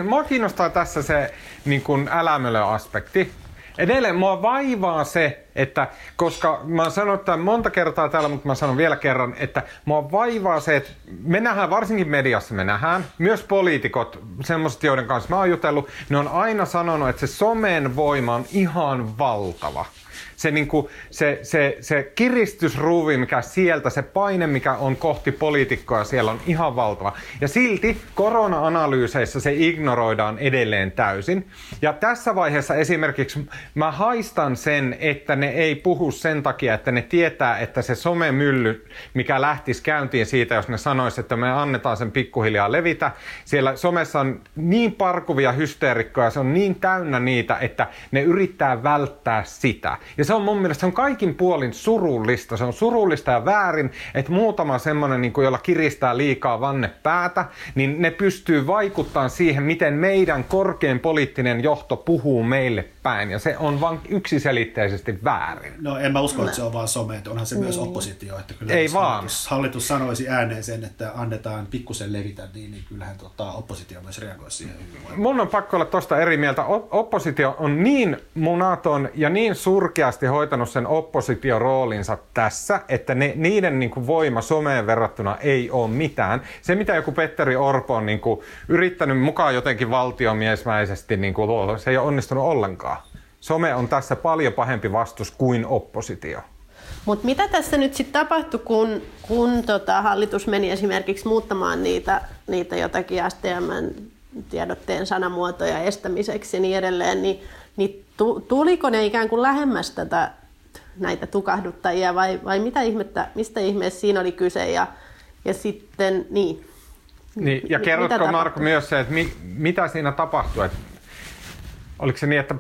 mua kiinnostaa tässä se niin kuin älämölö-aspekti. Edelleen mua vaivaa se, että koska mä oon sanonut tämän monta kertaa täällä, mutta mä sanon vielä kerran, että mua vaivaa se, että me nähdään, varsinkin mediassa me nähdään, myös poliitikot, semmoiset joiden kanssa mä oon jutellut, ne on aina sanonut, että se somen voima on ihan valtava. Se kiristysruuvi, mikä sieltä, se paine, mikä on kohti poliitikkoja, siellä on ihan valtava. Ja silti korona-analyyseissä se ignoroidaan edelleen täysin. Ja tässä vaiheessa esimerkiksi mä haistan sen, että ne ei puhu sen takia, että ne tietää, että se somemylly, mikä lähtisi käyntiin siitä, jos ne sanoisi, että me annetaan sen pikkuhiljaa levitä. Siellä somessa on niin parkuvia hysteerikkoja, se on niin täynnä niitä, että ne yrittää välttää sitä. Ja se on mun mielestä, se on kaikin puolin surullista. Se on surullista ja väärin, että muutama semmoinen, niin jolla kiristää liikaa vannepäätä, niin ne pystyy vaikuttamaan siihen, miten meidän korkein poliittinen johto puhuu meille päin. Ja se on vaan yksiselitteisesti väärin. No en mä usko, että se on vaan some, että onhan se myös oppositio. Että kyllä ei vaan. Hallitus sanoisi ääneen sen, että annetaan pikkusen levitä, niin kyllähän oppositio myös reagoi siihen. Mun on pakko olla tosta eri mieltä. Oppositio on niin munaton ja niin surkeasti hoitanut sen oppositioroolinsa tässä, että niiden niin kuin voima someen verrattuna ei ole mitään. Se, mitä joku Petteri Orpo on niin kuin yrittänyt mukaan jotenkin valtiomiesmäisesti, niin kuin, se ei ole onnistunut ollenkaan. Some on tässä paljon pahempi vastus kuin oppositio. Mutta mitä tässä nyt sitten tapahtui, kun hallitus meni esimerkiksi muuttamaan niitä jotakin STM:n tiedotteen sanamuotoja estämiseksi ja niin edelleen, niin tuliko ne ikään kuin lähemmäs näitä tukahduttajia vai mitä ihmettä, mistä ihmeessä siinä oli kyse ja sitten niin. Ja kerrotko Marko myös se, että mitä siinä tapahtui? Oliko se niin, että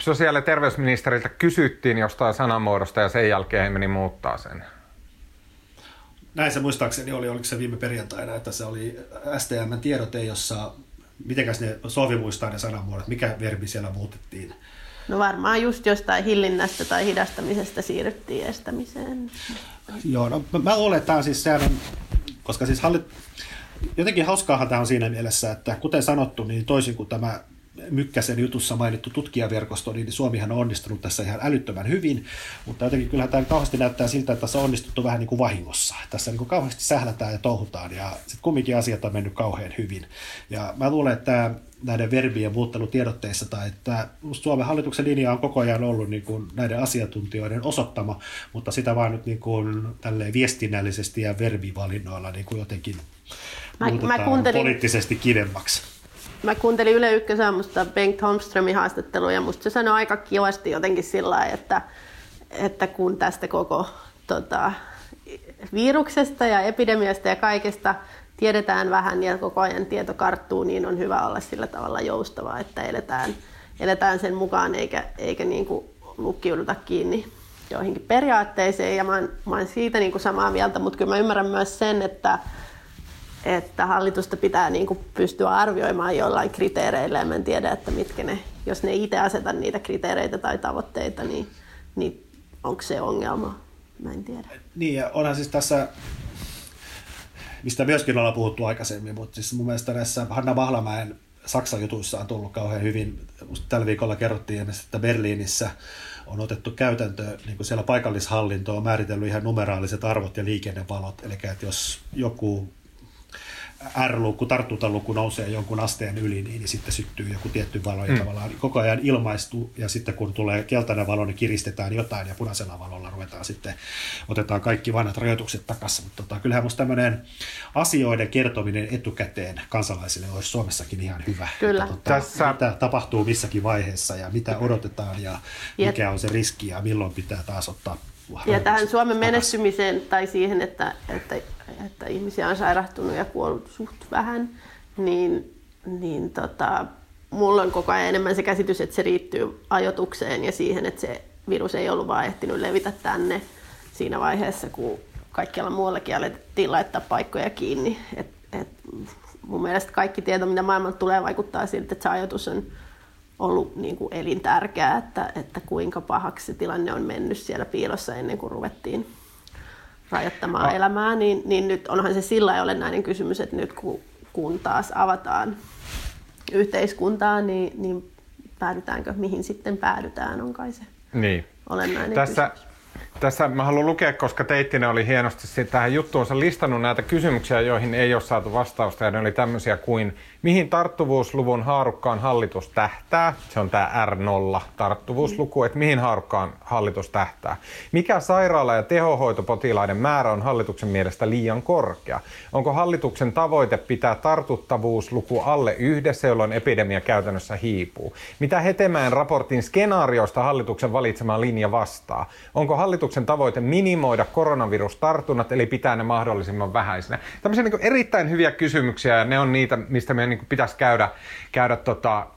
sosiaali- ja terveysministeriltä kysyttiin jostain sanamuodosta ja sen jälkeen he meni muuttaa sen? Näin se muistaakseni oli, oliko se viime perjantaina, että se oli STM:n tiedote, jossa mitenkäs ne Sovi muistaa ne sanamuodot, mikä verbi siellä muutettiin? No varmaan just jostain hillinnästä tai hidastamisesta siirryttiin estämiseen. Joo, no mä oletan siis sehän on, koska siis jotenkin hauskaahan tämä on siinä mielessä, että kuten sanottu, niin toisin kuin tämä Mykkäsen jutussa mainittu tutkijaverkosto, niin Suomihan on onnistunut tässä ihan älyttömän hyvin, mutta jotenkin kyllähän tämä kauheasti näyttää siltä, että tässä on onnistuttu vähän niin kuin vahingossa. Tässä niin kuin kauheasti sählätään ja touhutaan ja sitten kumminkin asiat on mennyt kauhean hyvin. Ja mä luulen, että näiden verbien muuttelutiedotteissa tai että Suomen hallituksen linja on koko ajan ollut niin kuin näiden asiantuntijoiden osoittama, mutta sitä vaan nyt niin kuin tälleen viestinnällisesti ja verbivalinnoilla niin kuin jotenkin muutetaan poliittisesti kivemmaksi. Mä kuuntelin Yle Ykkösaamusta Bengt Holmströmin haastattelua ja musta se sanoi aika kivasti jotenkin sillä lailla, että kun tästä koko viruksesta ja epidemiasta ja kaikesta tiedetään vähän ja koko ajan tieto karttuu, niin on hyvä olla sillä tavalla joustavaa, että eletään sen mukaan eikä niin kuin lukkiuduta kiinni joihinkin periaatteisiin. Ja mä oon siitä niin kuin samaa mieltä, mutta kyllä mä ymmärrän myös sen, että hallitusta pitää niin kuin pystyä arvioimaan jollain kriteereillä, ja mä en tiedä, että mitkä ne, jos ne itse aseta niitä kriteereitä tai tavoitteita, niin onko se ongelma? Mä en tiedä. Niin, ja onhan siis tässä, mistä myöskin ollaan puhuttu aikaisemmin, mutta siis mun mielestä tässä Hanna Vahlamäen Saksan jutuissa on tullut kauhean hyvin. Tällä viikolla kerrottiin, että Berliinissä on otettu käytäntöön, niin kuin siellä paikallishallinto on määritellyt ihan numeraaliset arvot ja liikennevalot, eli että jos joku R-luku, tartuntaluku nousee jonkun asteen yli, niin sitten syttyy joku tietty valo ja tavallaan koko ajan ilmaistuu ja sitten kun tulee keltainen valo, niin kiristetään jotain ja punaisella valolla ruvetaan sitten, otetaan kaikki vanhat rajoitukset takaisin. Mutta kyllähän minusta tämmöinen asioiden kertominen etukäteen kansalaisille olisi Suomessakin ihan hyvä. Kyllä. Mitä tapahtuu missäkin vaiheessa ja mitä odotetaan ja mikä on se riski ja milloin pitää taas ottaa. Ja tähän Suomen menestymiseen tai siihen, että ihmisiä on sairastunut ja kuollut suht vähän, niin mulla on koko ajan enemmän se käsitys, että se riittyy ajoitukseen ja siihen, että se virus ei ollut vaan ehtinyt levitä tänne siinä vaiheessa, kun kaikkialla muuallakin alettiin laittaa paikkoja kiinni. Et mun mielestä kaikki tieto, mitä maailmalta tulee, vaikuttaa siltä, että se ajoitus on ollut niin kuin elintärkeää, että kuinka pahaksi se tilanne on mennyt siellä piilossa ennen kuin ruvettiin rajoittamaan elämää, niin nyt onhan se sillä lailla olennainen kysymys, että nyt kun taas avataan yhteiskuntaa, niin päädytäänkö, mihin sitten päädytään, on kai se olennainen kysymys. Tässä mä haluan lukea, koska Teittinen oli hienosti tähän juttuunsa listannut näitä kysymyksiä, joihin ei ole saatu vastausta. Ja ne oli tämmöisiä kuin, mihin tarttuvuusluvun haarukkaan hallitus tähtää? Se on tämä R0-tarttuvuusluku, että mihin haarukkaan hallitus tähtää? Mikä sairaala- ja tehohoitopotilaiden määrä on hallituksen mielestä liian korkea? Onko hallituksen tavoite pitää tartuttavuusluku alle 1, jolloin epidemia käytännössä hiipuu? Mitä Hetemäen raportin skenaarioista hallituksen valitsema linja vastaa? Onko hallituksen tavoite minimoida koronavirustartunnat, eli pitää ne mahdollisimman vähäisinä? Tämmöisiä niin erittäin hyviä kysymyksiä, ja ne on niitä, mistä meidän niin pitäisi käydä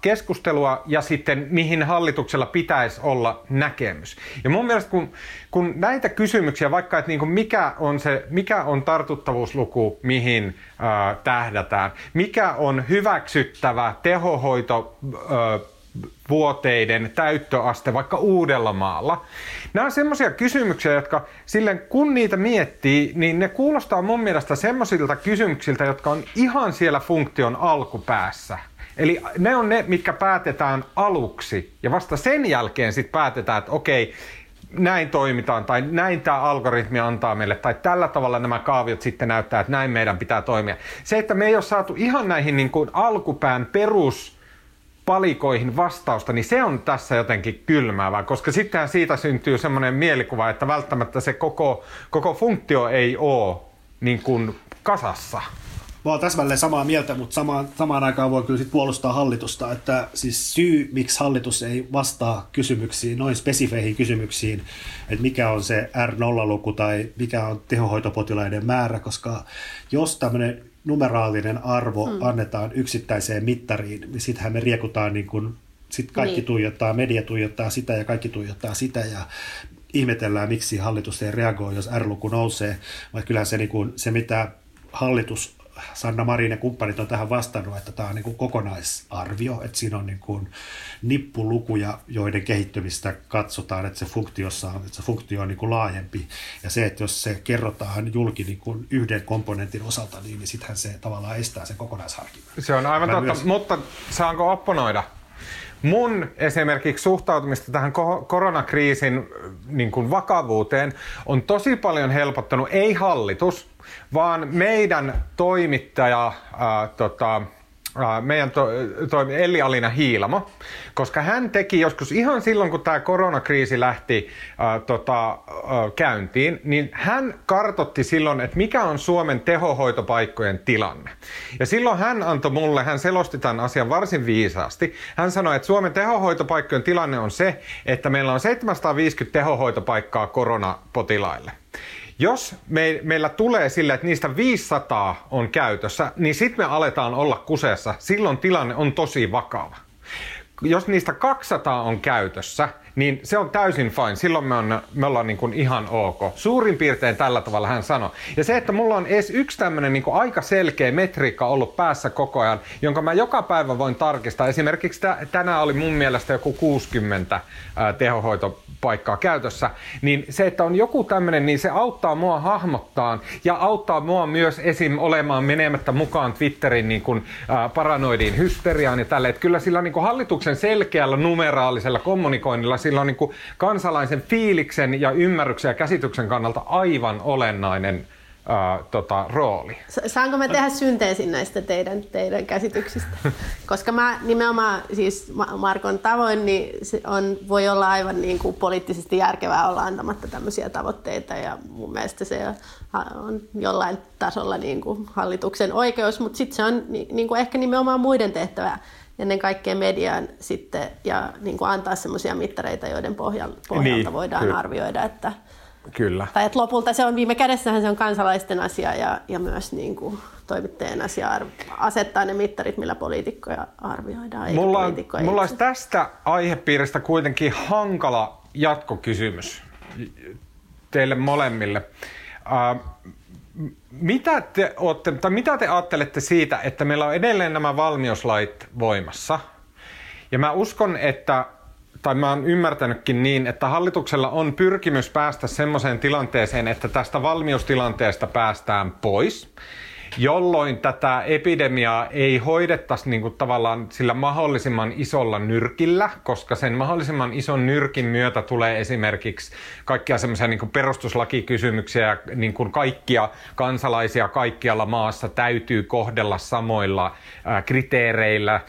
keskustelua, ja sitten mihin hallituksella pitäisi olla näkemys. Ja mun mielestä, kun näitä kysymyksiä, vaikka että niin mikä on tartuttavuusluku, mihin tähdätään, mikä on hyväksyttävä tehohoito, vuoteiden täyttöaste vaikka Uudellamaalla. Nämä on semmoisia kysymyksiä, jotka silleen kun niitä miettii, niin ne kuulostaa mun mielestä semmoisilta kysymyksiltä, jotka on ihan siellä funktion alkupäässä. Eli ne on ne, mitkä päätetään aluksi ja vasta sen jälkeen sitten päätetään, että okei, näin toimitaan tai näin tämä algoritmi antaa meille tai tällä tavalla nämä kaaviot sitten näyttää, että näin meidän pitää toimia. Se, että me ei ole saatu ihan näihin niin kuin alkupään peruspalikoihin vastausta, niin se on tässä jotenkin kylmäävää, koska sittenhän siitä syntyy semmoinen mielikuva, että välttämättä se koko funktio ei ole niin kuin kasassa. Mä oon täsmälleen samaa mieltä, mutta samaan aikaan voi kyllä sit puolustaa hallitusta, että siis syy, miksi hallitus ei vastaa kysymyksiin, noin spesifeihin kysymyksiin, että mikä on se R0-luku tai mikä on tehohoitopotilaiden määrä, koska jos tämmöinen numeraalinen arvo annetaan yksittäiseen mittariin, niin sitähän me riekutaan niin kuin, sit kaikki tuijottaa, media tuijottaa sitä ja kaikki tuijottaa sitä ja ihmetellään, miksi hallitus ei reagoi, jos R-luku nousee, vaikka kyllähän se, niin kuin, se mitä hallitus, Sanna Marin ja kumppanit on tähän vastannut, että tämä on niin kuin kokonaisarvio, että siinä on niin kuin nippulukuja, joiden kehittymistä katsotaan, että se funktio on niin kuin laajempi. Ja se, että jos se kerrotaan julki niin kuin yhden komponentin osalta, niin sittenhän se tavallaan estää sen kokonaisharkinnan. Se on aivan totta, mutta saanko opponoida? Mun esimerkiksi suhtautumista tähän koronakriisin niin kuin vakavuuteen on tosi paljon helpottanut, ei hallitus, vaan meidän toimittaja, Elli Alina Hiilamo, koska hän teki joskus ihan silloin, kun tämä koronakriisi lähti käyntiin, niin hän kartoitti silloin, että mikä on Suomen tehohoitopaikkojen tilanne. Ja silloin hän antoi mulle, hän selosti tämän asian varsin viisaasti. Hän sanoi, että Suomen tehohoitopaikkojen tilanne on se, että meillä on 750 tehohoitopaikkaa koronapotilaille. Jos meillä tulee sillä, että niistä 500 on käytössä, niin sitten me aletaan olla kuseessa. Silloin tilanne on tosi vakava. Jos niistä 200 on käytössä, niin se on täysin fine. Silloin me ollaan niin kuin ihan ok. Suurin piirtein tällä tavalla hän sanoi. Ja se, että mulla on edes yksi tämmöinen niin kuin aika selkeä metriikka ollut päässä koko ajan, jonka mä joka päivä voin tarkistaa. Esimerkiksi tänään oli mun mielestä joku 60 tehohoitopaikkaa käytössä. Niin se, että on joku tämmöinen, niin se auttaa mua hahmottaan ja auttaa mua myös esim. Olemaan menemättä mukaan Twitterin niin kuin paranoidiin hysteriaan ja tälle. Että kyllä sillä niin kuin hallituksen selkeällä numeraalisella kommunikoinnilla sillä on niin kuin kansalaisen fiiliksen ja ymmärryksen ja käsityksen kannalta aivan olennainen rooli. Saanko mä tehdä synteesin näistä teidän käsityksistä? Koska mä nimenomaan siis Markon tavoin, niin se on, voi olla aivan niin kuin poliittisesti järkevää olla antamatta tämmöisiä tavoitteita, ja mun mielestä se on jollain tasolla niin kuin hallituksen oikeus, mutta sitten se on niin kuin ehkä nimenomaan muiden tehtävää. Ennen kaikkea mediaan sitten ja niin kuin antaa semmoisia mittareita, joiden pohjalta voidaan arvioida, että kyllä. Tai että lopulta se on viime kädessähän se on kansalaisten asia ja myös niin kuin toimittajien asia asettaa ne mittarit, millä poliitikkoja arvioidaan. Mulla olisi tästä aihepiiristä kuitenkin hankala jatkokysymys teille molemmille. Mitä te ajattelette siitä, että meillä on edelleen nämä valmiuslait voimassa? Ja mä uskon, että tai mä oon ymmärtänytkin niin, että hallituksella on pyrkimys päästä semmoiseen tilanteeseen, että tästä valmiustilanteesta päästään pois, jolloin tätä epidemiaa ei hoidettaisi niin kuin tavallaan sillä mahdollisimman isolla nyrkillä, koska sen mahdollisimman ison nyrkin myötä tulee esimerkiksi kaikkia semmoisia niin kuin perustuslakikysymyksiä ja niin kuin kaikkia kansalaisia kaikkialla maassa täytyy kohdella samoilla kriteereillä,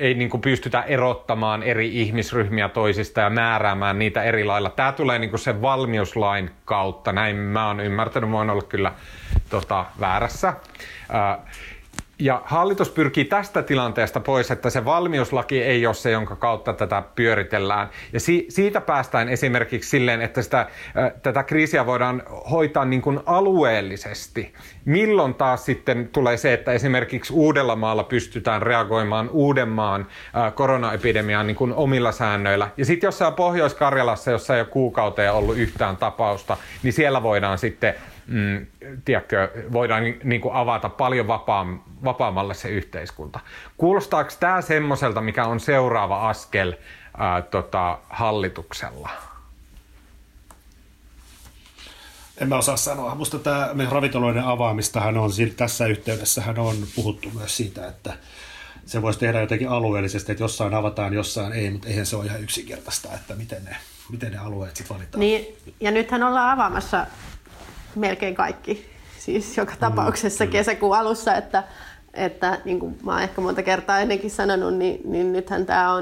ei niin kuin pystytä erottamaan eri ihmisryhmiä toisista ja määräämään niitä eri lailla. Tämä tulee niin kuin sen valmiuslain kautta, näin mä oon ymmärtänyt, voin olla kyllä väärässä. Ja hallitus pyrkii tästä tilanteesta pois, että se valmiuslaki ei ole se, jonka kautta tätä pyöritellään. Ja siitä päästään esimerkiksi silleen, että tätä kriisiä voidaan hoitaa niin kuin alueellisesti. Milloin taas sitten tulee se, että esimerkiksi Uudellamaalla pystytään reagoimaan Uudenmaan koronaepidemiaan niin kuin omilla säännöillä. Ja sitten jossain Pohjois-Karjalassa, jossa ei ole kuukauteen ollut yhtään tapausta, niin siellä voidaan sitten voidaan niinku avata paljon vapaammalle se yhteiskunta. Kuulostaako tämä semmoiselta, mikä on seuraava askel hallituksella? En mä osaa sanoa. Musta tämä ravintoloiden avaamistahan on, tässä yhteydessähän on puhuttu myös siitä, että se voisi tehdä jotenkin alueellisesti, että jossain avataan, jossain ei, mutta eihän se ole ihan yksinkertaista, että miten ne alueet sitten valitaan. Niin, ja nythän ollaan avaamassa melkein kaikki, siis joka tapauksessa kesäkuun alussa, että niin kuin mä oon ehkä monta kertaa ennenkin sanonut, niin nythän tämä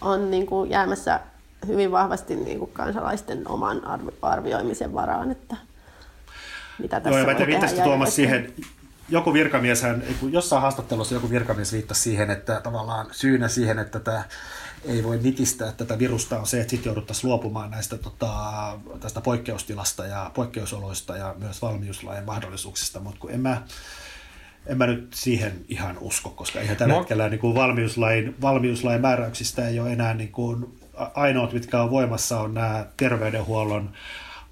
on niin kuin jäämässä hyvin vahvasti niin kuin kansalaisten oman arvioimisen varaan, että mitä tässä voi tehdä. Viittasit Tuomas siihen, jossain haastattelussa joku virkamies viittasi siihen, että tavallaan syynä siihen, että tämä ei voi nitistää tätä virusta on se, että sitten jouduttaisiin luopumaan näistä tästä poikkeustilasta ja poikkeusoloista ja myös valmiuslain mahdollisuuksista, mutta kun en mä nyt siihen ihan usko, koska eihän tällä hetkellä niin kuin valmiuslain määräyksistä ei ole enää niin kuin, ainoat, mitkä on voimassa, on nämä terveydenhuollon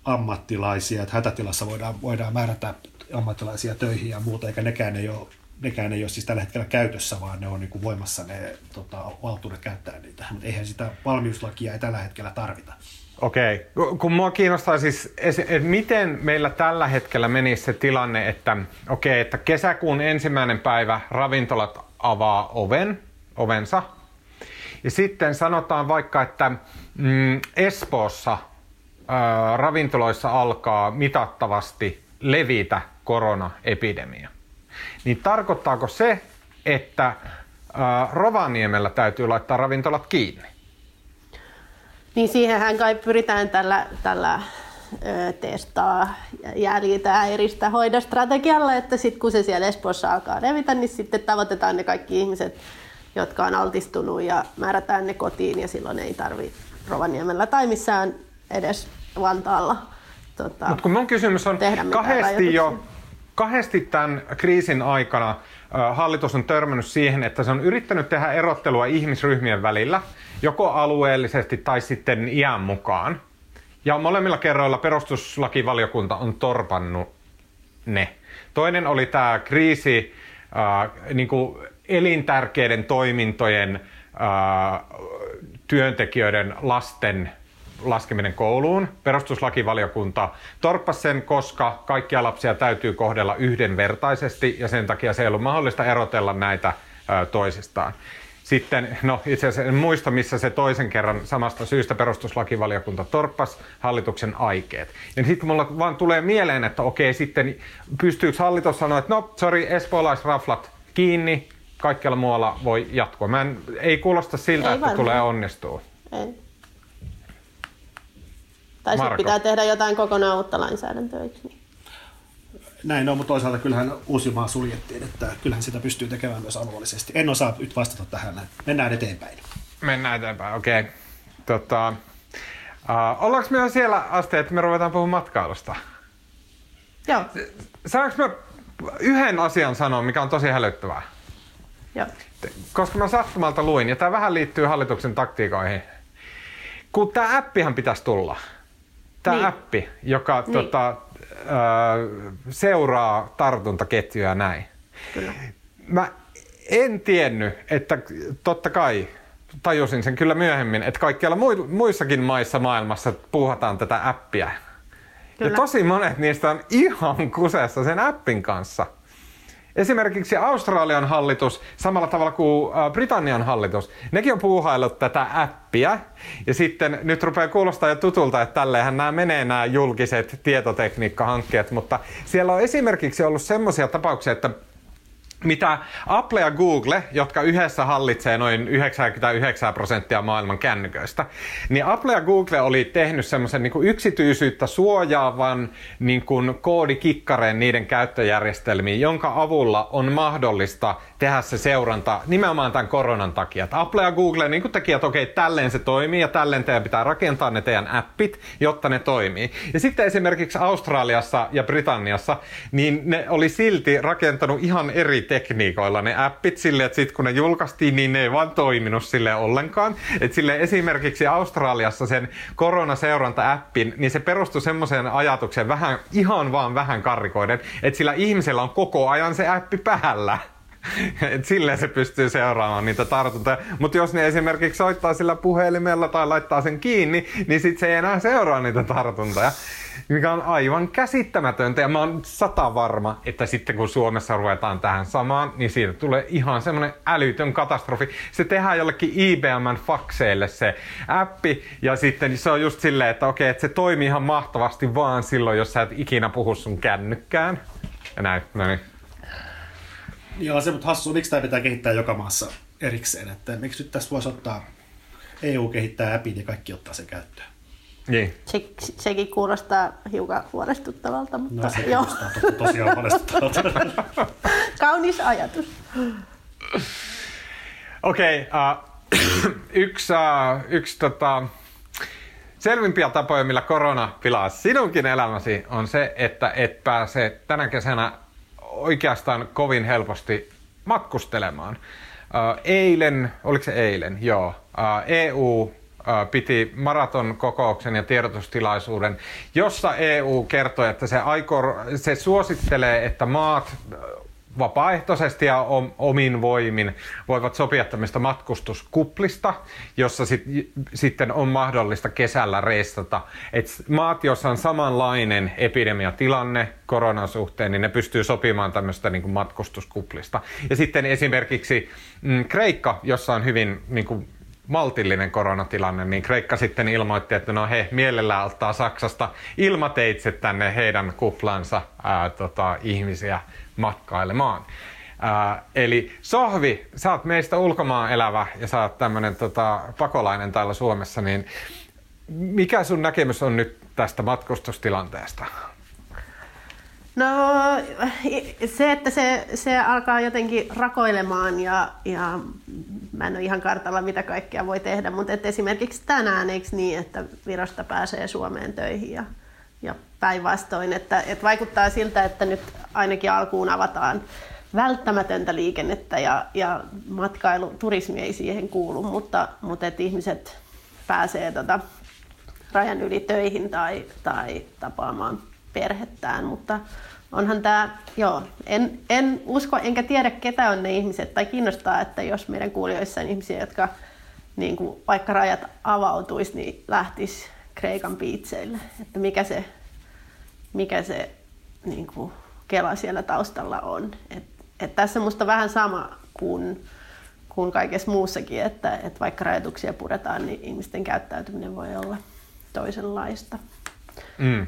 ammattilaisia, että hätätilassa voidaan määrätä ammattilaisia töihin ja muuta, eikä nekään ei ole siis tällä hetkellä käytössä, vaan ne on niin kuin voimassa ne valtuudet käyttää niitä, mutta eihän sitä valmiuslakia ei tällä hetkellä tarvita. Okei. Kun mua kiinnostaa siis, että miten meillä tällä hetkellä menisi se tilanne, että kesäkuun 1. päivä ravintolat avaa ovensa ja sitten sanotaan vaikka, että Espoossa ravintoloissa alkaa mitattavasti levitä koronaepidemia. Niin tarkoittaako se, että Rovaniemellä täytyy laittaa ravintolat kiinni? Niin siihenhän kai pyritään tällä testaa, jäljitä ja eristä hoida strategialla, että sitten kun se siellä Espoossa alkaa levitä, niin sitten tavoitetaan ne kaikki ihmiset, jotka on altistunut ja määrätään ne kotiin ja silloin ei tarvitse Rovaniemellä tai missään edes Vantaalla mutta kun mun kysymys on kahdesti tämän kriisin aikana hallitus on törmännyt siihen, että se on yrittänyt tehdä erottelua ihmisryhmien välillä, joko alueellisesti tai sitten iän mukaan. Ja molemmilla kerroilla perustuslakivaliokunta on torpannut ne. Toinen oli tämä kriisi niin kuin elintärkeiden toimintojen työntekijöiden lasten laskeminen kouluun. Perustuslakivaliokunta torppasi sen, koska kaikkia lapsia täytyy kohdella yhdenvertaisesti ja sen takia se ei ollut mahdollista erotella näitä toisistaan. Sitten, no itse asiassa en muista, missä se toisen kerran samasta syystä perustuslakivaliokunta torppasi hallituksen aikeet. Ja sitten mulla vaan tulee mieleen, että okei, sitten pystyykö hallitus sanoa, että no, sorry, espoolaisraflat kiinni, kaikkialla muualla voi jatkua. Ei kuulosta siltä, ei että varmaan. Tulee onnistua. Ei. Tai sitten pitää tehdä jotain kokonaan uutta lainsäädäntöä. Näin on, mutta toisaalta kyllähän Uusimaa suljettiin, että kyllähän sitä pystyy tekemään myös alueellisesti. En osaa nyt vastata tähän. Mennään eteenpäin. Mennään eteenpäin, okei. Okay. Ollaanko me jo siellä asti, että me ruvetaan puhumaan matkailusta? Joo. Saanko mä yhden asian sanoa, mikä on tosi hälyttävää? Joo. Koska mä sattumalta luin, ja tää vähän liittyy hallituksen taktiikoihin. Kun tää appihan pitäisi tulla. Tää niin. Appi, joka niin. Seuraa tartuntaketjuja näin. Kyllä. Mä en tiennyt, että totta kai tajusin sen kyllä myöhemmin, että kaikkialla muissakin maissa maailmassa puuhataan tätä appia. Kyllä. Ja tosi monet niistä on ihan kusessa sen appin kanssa. Esimerkiksi Australian hallitus, samalla tavalla kuin Britannian hallitus, nekin on puuhaillut tätä appia. Ja sitten nyt rupeaa kuulostaa jo tutulta, että tälleenhän nämä menee nämä julkiset tietotekniikkahankkeet, mutta siellä on esimerkiksi ollut semmoisia tapauksia, että mitä Apple ja Google, jotka yhdessä hallitsee noin 99% maailman kännyköistä, niin Apple ja Google oli tehnyt semmoisen niin kuin yksityisyyttä suojaavan niin kuin koodikikkareen niiden käyttöjärjestelmiin, jonka avulla on mahdollista tehdä se seuranta nimenomaan tämän koronan takia. Että Apple ja Google niin kuin teki, että okei, tälleen se toimii ja tälleen teidän pitää rakentaa ne teidän appit, jotta ne toimii. Ja sitten esimerkiksi Australiassa ja Britanniassa, niin ne oli silti rakentanut ihan eri tekniikoilla ne appit silleen, että sitten kun ne julkaistiin, niin ne ei vaan toiminut silleen ollenkaan. Että silleen esimerkiksi Australiassa sen koronaseuranta-appin, niin se perustui semmoiseen ajatukseen vähän, ihan vaan vähän karrikoiden, että sillä ihmisellä on koko ajan se appi päällä. Et silleen se pystyy seuraamaan niitä tartuntoja. Mutta jos ne esimerkiksi soittaa sillä puhelimella tai laittaa sen kiinni, niin sit se ei enää seuraa niitä tartuntoja. Mikä on aivan käsittämätöntä. Ja mä oon 100% varma, että sitten kun Suomessa ruvetaan tähän samaan, niin siitä tulee ihan semmoinen älytön katastrofi. Se tehdään jollekin IBM:n fakseille se appi. Ja sitten se on just silleen, että okei, että se toimii ihan mahtavasti vaan silloin, jos sä et ikinä puhu sun kännykkään. Ja näin, no niin. Joo, se, mutta hassua, miksi tämä pitää kehittää joka maassa erikseen, että miksi nyt tässä voisi ottaa, EU kehittää appin ja kaikki ottaa sen käyttöön. Niin. Sekin kuulostaa hiukan huolestuttavalta, mutta no, se joo. Kuulostaa tosiaan huolestuttavalta. Kaunis ajatus. Okei, yksi selvimpiä tapoja, millä korona pilaa sinunkin elämäsi, on se, että et pääse tänä kesänä oikeastaan kovin helposti matkustelemaan. Eilen, EU piti maratonkokouksen ja tiedotustilaisuuden, jossa EU kertoi, että se suosittelee, että maat vapaaehtoisesti ja omin voimin voivat sopia tämmöistä matkustuskuplista, jossa sitten on mahdollista kesällä reistata. Et maat, joissa on samanlainen epidemiatilanne koronan suhteen, niin ne pystyy sopimaan tämmöistä niin kuin matkustuskuplista. Ja sitten esimerkiksi Kreikka, jossa on hyvin niin kuin maltillinen koronatilanne, niin Kreikka sitten ilmoitti, että no he mielellään ottaa Saksasta ilmateitse tänne heidän kuplansa ihmisiä matkailemaan. Eli Sohvi, sä oot meistä ulkomaan elävä ja sä oot tämmönen pakolainen täällä Suomessa, niin mikä sun näkemys on nyt tästä matkustustilanteesta? No se, että se alkaa jotenkin rakoilemaan ja mä en ole ihan kartalla, mitä kaikkea voi tehdä, mutta et esimerkiksi tänään eikö niin, että Virosta pääsee Suomeen töihin ja päinvastoin, että vaikuttaa siltä, että nyt ainakin alkuun avataan välttämätöntä liikennettä ja matkailu, turismi ei siihen kuulu, mutta et ihmiset pääsee rajan yli töihin tai tapaamaan perhettään, mutta onhan tämä, joo, en usko enkä tiedä ketä on ne ihmiset, tai kiinnostaa, että jos meidän kuulijoissa on ihmisiä, jotka niin kuin, vaikka rajat avautuisi, niin lähtisi Kreikan biitseille, että mikä se niin kuin, kela siellä taustalla on. Et tässä on musta vähän sama kuin kuin kaikessa muussakin, että vaikka rajoituksia puretaan, niin ihmisten käyttäytyminen voi olla toisenlaista. Mm.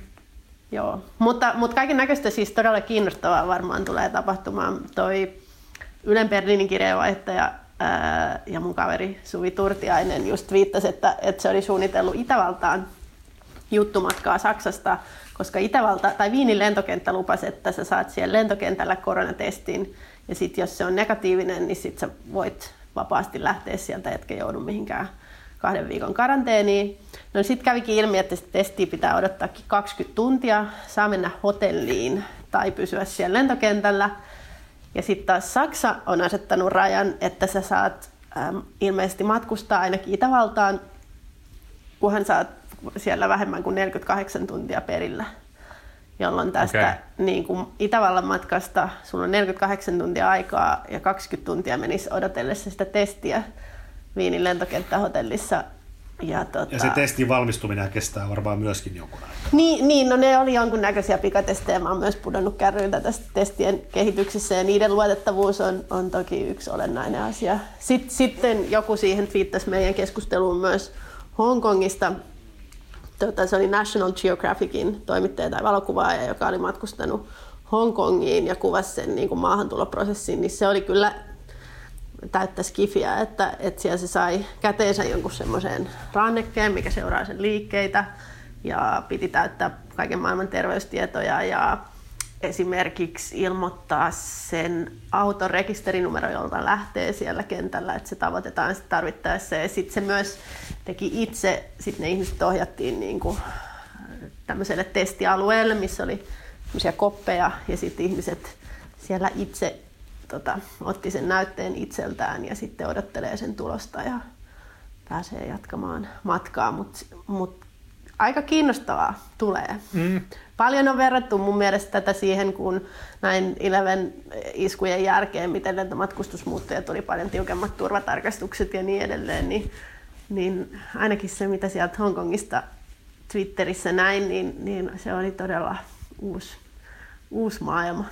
Joo. Mutta kaiken näköistä siis todella kiinnostavaa varmaan tulee tapahtumaan. Toi Ylen Berliinin kirjeenvaihtaja ja mun kaveri Suvi Turtiainen just viittasi, että se oli suunnitellut Itävaltaan juttumatkaa Saksasta, koska Viinin lentokenttä lupasi, että sä saat siellä lentokentällä koronatestin ja sitten jos se on negatiivinen, niin sit sä voit vapaasti lähteä sieltä, etkä joudu mihinkään 2 viikon karanteeniin. No sitten kävikin ilmi, että testiä pitää odottaakin 20 tuntia, saa mennä hotelliin tai pysyä siellä lentokentällä. Ja sitten taas Saksa on asettanut rajan, että sä saat ilmeisesti matkustaa ainakin Itävaltaan, kunhan saat siellä vähemmän kuin 48 tuntia perillä, jolloin tästä niin kuin Itävallan matkasta sulla on 48 tuntia aikaa ja 20 tuntia menisi odotellessa sitä testiä Viinin lentokenttähotellissa. Ja se testin valmistuminen kestää varmaan myöskin jonkun aikaa. Niin, no ne oli jonkunnäköisiä pikatestejä. Mä oon myös pudonnut kärryiltä tästä testien kehityksessä ja niiden luotettavuus on toki yksi olennainen asia. Sitten joku siihen twiittasi meidän keskusteluun myös Hongkongista. Se oli National Geographicin toimittaja tai valokuvaaja, joka oli matkustanut Hongkongiin ja kuvasi sen niin kuin maahantuloprosessin, niin se oli kyllä täyttä skifiä, että siellä se sai käteensä jonkun semmoisen rannekkeen, mikä seuraa sen liikkeitä ja piti täyttää kaiken maailman terveystietoja ja esimerkiksi ilmoittaa sen auton rekisterinumero, jolta lähtee siellä kentällä, että se tavoitetaan sit tarvittaessa. Ja sitten se myös teki itse, sitten ne ihmiset ohjattiin niinku tämmöiselle testialueelle, missä oli tämmöisiä koppeja ja sitten ihmiset siellä itse otti sen näytteen itseltään ja sitten odottelee sen tulosta ja pääsee jatkamaan matkaa, mut aika kiinnostavaa tulee. Mm. Paljon on verrattu mun mielestä tätä siihen, kun näin 9/11-iskujen jälkeen, miten näitä matkustusmuuttoja tuli paljon tiukemmat turvatarkastukset ja niin edelleen, niin ainakin se, mitä sieltä Hongkongista Twitterissä näin, niin se oli todella uusi maailma.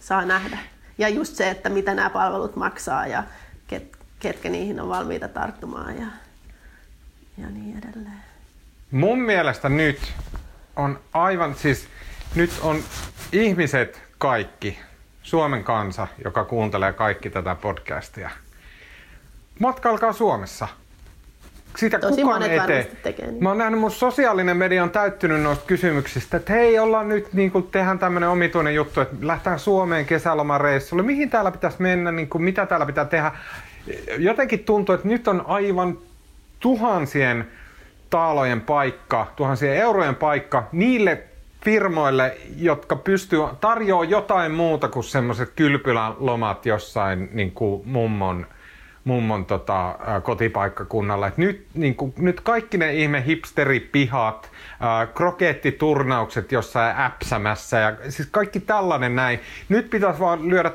Saa nähdä. Ja just se, että mitä nämä palvelut maksaa ja ketkä niihin on valmiita tarttumaan ja niin edelleen. Mun mielestä nyt on nyt on ihmiset kaikki, Suomen kansa, joka kuuntelee kaikki tätä podcastia. Matkailkaa Suomessa. Sitä tosi kukaan ei tee. Mä oon nähnyt, mun sosiaalinen media on täyttynyt noista kysymyksistä, että hei, ollaan nyt, niin kun tehdään tämmönen omituinen juttu, että lähtään Suomeen kesälomareissulle, mihin täällä pitäisi mennä, niin kun, mitä täällä pitää tehdä. Jotenkin tuntuu, että nyt on aivan tuhansien taalojen paikka, tuhansien eurojen paikka niille firmoille, jotka pystyy tarjoamaan jotain muuta kuin semmoiset kylpylälomat jossain niin kuin mummon kotipaikkakunnalla. Nyt, niin kuin, nyt kaikki ne ihme hipsteripihat, krokettiturnaukset jossain äpsämässä ja siis kaikki tällainen näin. Nyt pitäisi vaan lyödä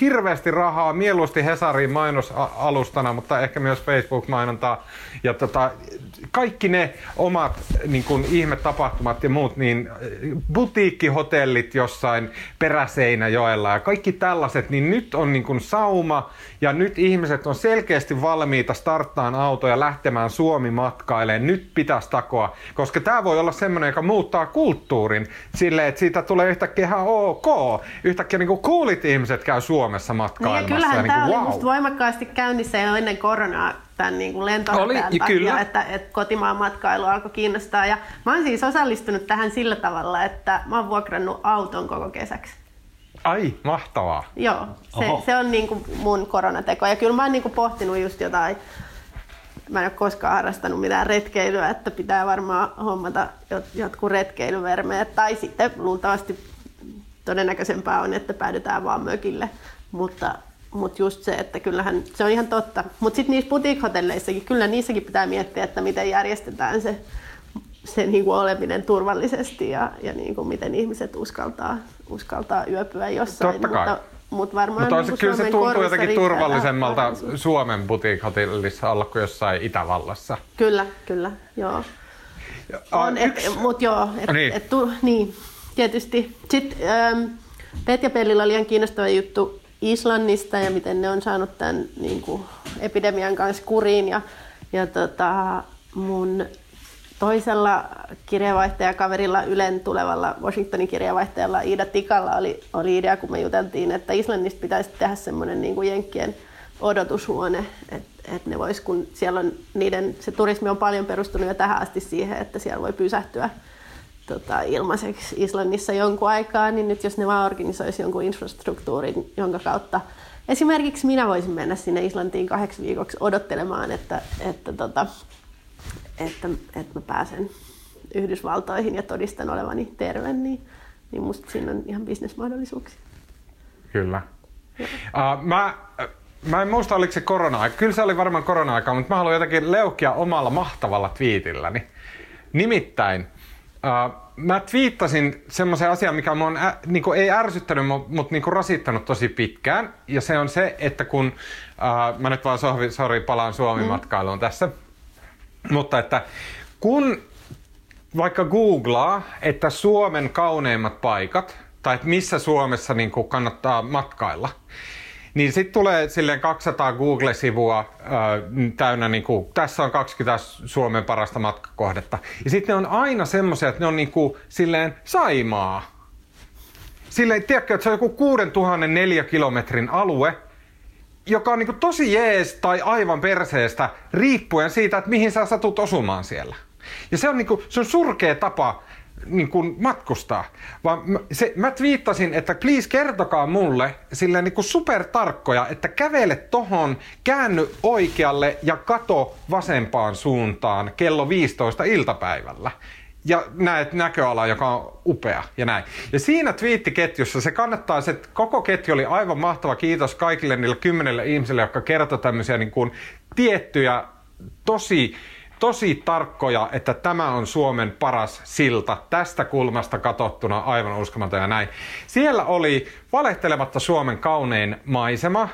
hirveästi rahaa, mieluusti Hesarin mainosalustana, mutta ehkä myös Facebook-mainontaa. Ja kaikki ne omat niin kuin ihmetapahtumat ja muut, niin butiikkihotellit jossain Peräseinäjoella ja kaikki tällaiset, niin nyt on niin kuin sauma ja nyt ihmiset on selkeästi valmiita starttaan autoja lähtemään Suomi matkailemaan. Nyt pitäisi takoa, koska tämä voi olla semmoinen, joka muuttaa kulttuurin silleen, että siitä tulee yhtäkkiä ihan ok. Yhtäkkiä niin kuin coolit ihmiset käy Suomessa matkailemassa. Kyllähän niin tämä oli musta voimakkaasti käynnissä jo ennen koronaa tämän niin lentorataan takia, että kotimaan matkailu alkoi kiinnostaa. Ja mä oon siis osallistunut tähän sillä tavalla, että mä oon vuokrannut auton koko kesäksi. Ai, mahtavaa. Joo, se on niin kuin mun koronateko. Ja kyllä mä oon niin kuin pohtinut just jotain. Mä en ole koskaan harrastanut mitään retkeilyä, että pitää varmaan hommata jotkut retkeilyvermeet. Tai sitten luultavasti todennäköisempää on, että päädytään vaan mökille. Mutta just se, että kyllähän se on ihan totta. Mutta sitten niissä butiikhotelleissakin, kyllä niissäkin pitää miettiä, että miten järjestetään se niin kuin oleminen turvallisesti ja niin kuin miten ihmiset uskaltaa yöpyä jossain. Totta kai. Mutta varmaan niin kuin kyllä se tuntuu jotenkin turvallisemmalta Suomen butiikhotellissa olla kuin jossain Itävallassa. Kyllä, joo. Tietysti. Sitten Petja Pellillä oli ihan kiinnostava juttu Islannista ja miten ne on saanut tämän niin kuin epidemian kanssa kuriin. Ja mun toisella kirjeenvaihtajakaverilla, Ylen tulevalla Washingtonin kirjeenvaihtajalla Iida Tikalla oli idea, kun me juteltiin, että Islannista pitäisi tehdä semmoinen niin kuin jenkkien odotushuone, että ne vois, kun siellä on niiden, se turismi on paljon perustunut jo tähän asti siihen, että siellä voi pysähtyä ilmaiseksi Islannissa jonkun aikaa, niin nyt jos ne vaan organisoisi jonkun infrastruktuurin, jonka kautta esimerkiksi minä voisin mennä sinne Islantiin 8 viikoksi odottelemaan, että mä pääsen Yhdysvaltoihin ja todistan olevani terve, niin musta siinä on ihan bisnesmahdollisuuksia. Kyllä. Mä en muista, oliko se korona-aika. Kyllä se oli varmaan korona-aikaa, mutta mä haluan jotakin leukia omalla mahtavalla twiitilläni. Nimittäin mä twiittasin semmoisen asian, mikä mä on ei ärsyttänyt, mutta niinku rasittanut tosi pitkään. Ja se on se, että kun mä nyt vaan palaan Suomi-matkailuun tässä. Mutta että kun vaikka googlaa, että Suomen kauneimmat paikat, tai että missä Suomessa niinku kannattaa matkailla, niin sitten tulee silleen 200 Google-sivua täynnä, niinku, tässä on 20 Suomen parasta matkakohdetta. Ja sitten ne on aina semmoisia, että ne on niinku, silleen Saimaa. Silleen, tiedätkö, että se on joku 6004 kilometrin alue, joka on niinku tosi jees tai aivan perseestä, riippuen siitä, että mihin sä satut osumaan siellä. Ja se on, niinku, se on surkea tapa niin kuin matkustaa. Mä twiittasin, että please kertokaa mulle silleen niin kuin supertarkkoja, että kävele tohon, käänny oikealle ja kato vasempaan suuntaan kello 15 iltapäivällä. Ja näet näköala, joka on upea ja näin. Ja siinä twiittiketjussa se kannattaa, että koko ketju oli aivan mahtava. Kiitos kaikille niille 10 ihmisille, jotka kertoi tämmöisiä niin kuin tiettyjä tosi tarkkoja, että tämä on Suomen paras silta tästä kulmasta katsottuna, aivan uskomaton ja näin. Siellä oli valehtelematta Suomen kaunein maisema.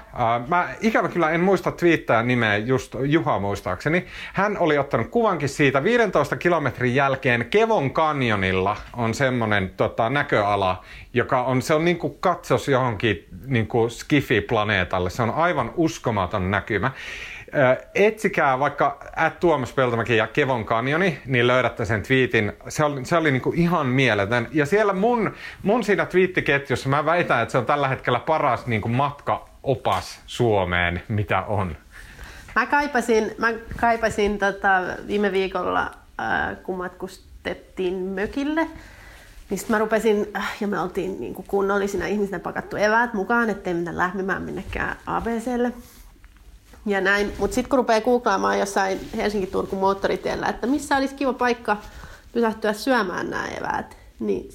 Mä ikävä kyllä en muista twiittajan nimeä, just Juha muistaakseni. Hän oli ottanut kuvankin siitä 15 kilometrin jälkeen Kevon kanjonilla on semmoinen näköala, joka on, se on niin kuin katsos johonkin niin kuin Skifi-planeetalle. Se on aivan uskomaton näkymä. Etsikää vaikka Tuomas Peltomäki ja Kevon kanjoni, niin löydätte sen twiitin. Se oli niinku ihan mieletön. Ja siellä mun siinä twiittiketjussa mä väitän, että se on tällä hetkellä paras niinku matkaopas Suomeen, mitä on. Mä kaipasin viime viikolla, kun matkustettiin mökille, niin sitten mä rupesin, ja me oltiin niinku kunnollisina ihmisinä pakattu eväät mukaan, ettei mennä lähmimään minnekään ABClle. Ja näin, mutta sitten kun rupeaa googlaamaan jossain Helsinki-Turku moottoritiellä, että missä olisi kiva paikka pysähtyä syömään nämä eväät, niin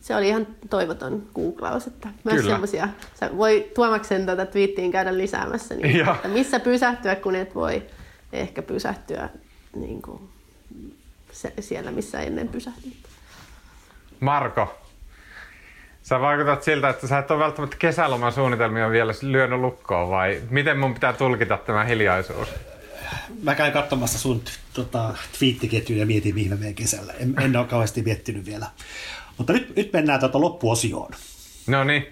se oli ihan toivoton googlaus, että myös semmoisia. Voi Tuomaksen twiittiin käydä lisäämässä, niin, että missä pysähtyä, kun et voi ehkä pysähtyä niin kuin siellä, missä ennen pysähtynyt. Marko, sä vaikutat siltä, että sä et ole välttämättä kesäloman suunnitelmia vielä lyönyt lukkoon, vai miten mun pitää tulkita tämä hiljaisuus? Mä käyn katsomassa sun twiittiketjuja ja mietin viime kesällä. En ole kauheasti miettinyt vielä. Mutta nyt mennään loppuosioon. No niin.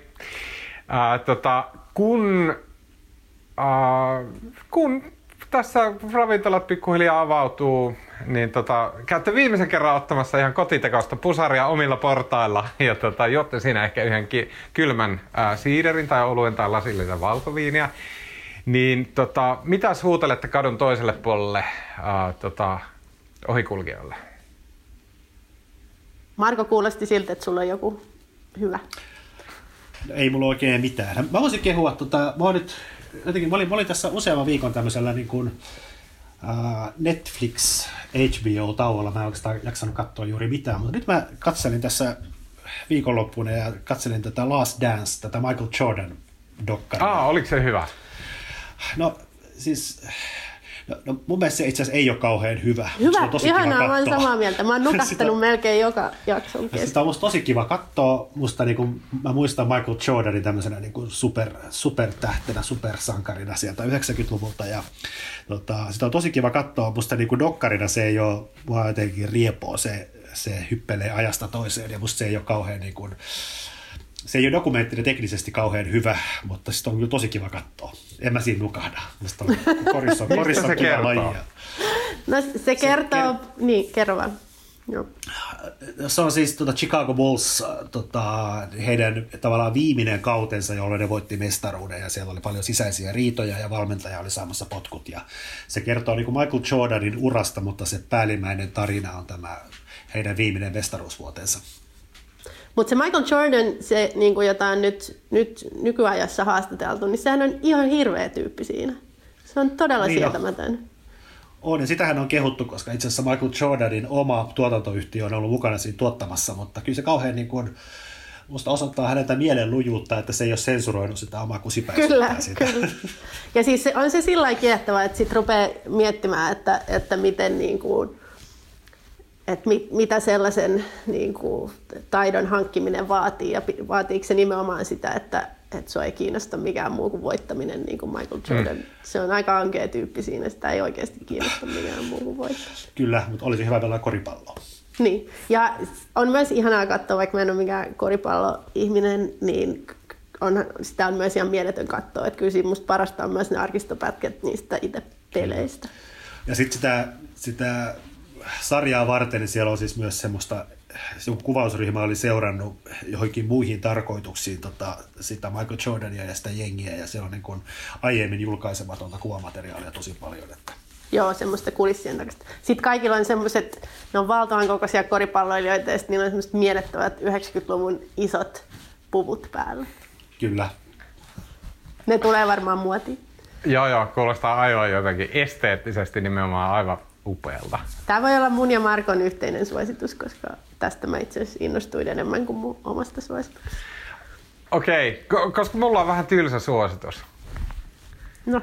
Kun tässä ravintolat pikkuhiljaa avautuu, niin käytte viimeisen kerran ottamassa ihan kotitekoista pusaria omilla portailla ja juotte siinä ehkä yhden kylmän siiderin tai oluen tai lasillisen valkoviiniä. Niin mitäs huutelette kadun toiselle puolelle ohikulkijoille? Marko, kuulosti siltä, että sulla on joku hyvä. No, ei mulla oikein mitään. Mä voisin kehua, mä olin tässä useamman viikon tämmöisellä niin kuin Netflix, HBO-tauolla. Mä en oikeastaan jaksanut katsoa juuri mitään, mutta nyt mä katselin tässä viikonloppuna ja katselin tätä Last Dance, tätä Michael Jordan-dokkaria. Oliko se hyvä? No siis, no, mun mielestä se itse asiassa ei ole kauhean hyvä. Hyvä, ihanaa, mä oon samaa mieltä. Mä oon nukahtanut melkein joka jakson kesken. Sitä on musta tosi kiva katsoa. Mä muistan Michael Jordanin tämmöisenä niin kuin supertähtenä, supersankarina sieltä 90-luvulta. Ja, sitä on tosi kiva katsoa. Musta niin kuin dokkarina se ei ole, vaan jotenkin riepoo. Se hyppelee ajasta toiseen ja musta se ei ole kauhean niin kuin se ei ole dokumenttina teknisesti kauhean hyvä, mutta sitä on kyllä tosi kiva katsoa. En mä siinä nukahda. Korissa on kiva lajia. No se kertoo, niin kerro vaan. Joo. Se on siis Chicago Bulls, heidän tavallaan viimeinen kautensa, jolloin ne voitti mestaruuden, ja siellä oli paljon sisäisiä riitoja ja valmentaja oli saamassa potkut. Ja se kertoo niin kuin Michael Jordanin urasta, mutta se päällimmäinen tarina on tämä heidän viimeinen mestaruusvuotensa. Mutta se Michael Jordan, se, niin kuin jota on nyt nykyajassa haastateltu, niin sehän on ihan hirveä tyyppi siinä. Se on todella sietämätön. On, ja sitähän on kehuttu, koska itse asiassa Michael Jordanin oma tuotantoyhtiö on ollut mukana siinä tuottamassa, mutta kyllä se kauhean niin kuin, musta osoittaa häneltä mielen lujuutta, että se ei ole sensuroinut sitä omaa kusipäisyyttään sitä. Kyllä. Ja siis se, on se sillä lailla kiehtovaa, että sitten rupeaa miettimään, että miten niin kuin, että mitä sellaisen niin kuin taidon hankkiminen vaatii, ja vaatiiko se nimenomaan sitä, että sua ei kiinnosta mikään muu kuin voittaminen, niin kuin Michael Jordan. Se on aika ankea tyyppi siinä, sitä ei oikeasti kiinnosta mikään muu kuin voittaminen. Kyllä, mutta olisi hyvä pelaa koripalloa. Niin, ja on myös ihanaa katsoa, vaikka mä en ole mikään koripalloihminen, niin sitä on myös ihan mieletön katsoa. Että kyllä siinä musta parasta on myös ne arkistopätkät niistä itse peleistä. Ja sitten sitä sarjaa varten, niin siellä on siis myös semmoista, se kuvausryhmä oli seurannut johonkin muihin tarkoituksiin sitä Michael Jordania ja sitä jengiä, ja siellä on niin kuin aiemmin julkaisematonta kuvamateriaalia tosi paljon. Että. Joo, semmoista kulissien takasta. Sitten kaikilla on semmoiset, ne on valtavan kokoisia koripalloilijoita, ja sitten niillä on semmoiset mielettävät 90-luvun isot puvut päällä. Kyllä. Ne tulee varmaan muotiin. Joo, kuulostaa aivan jotenkin esteettisesti nimenomaan aivan upealta. Tämä voi olla mun ja Markon yhteinen suositus, koska tästä mä itse asiassa innostuin enemmän kuin mun omasta suosituksesta. Okei, koska mulla on vähän tylsä suositus. No.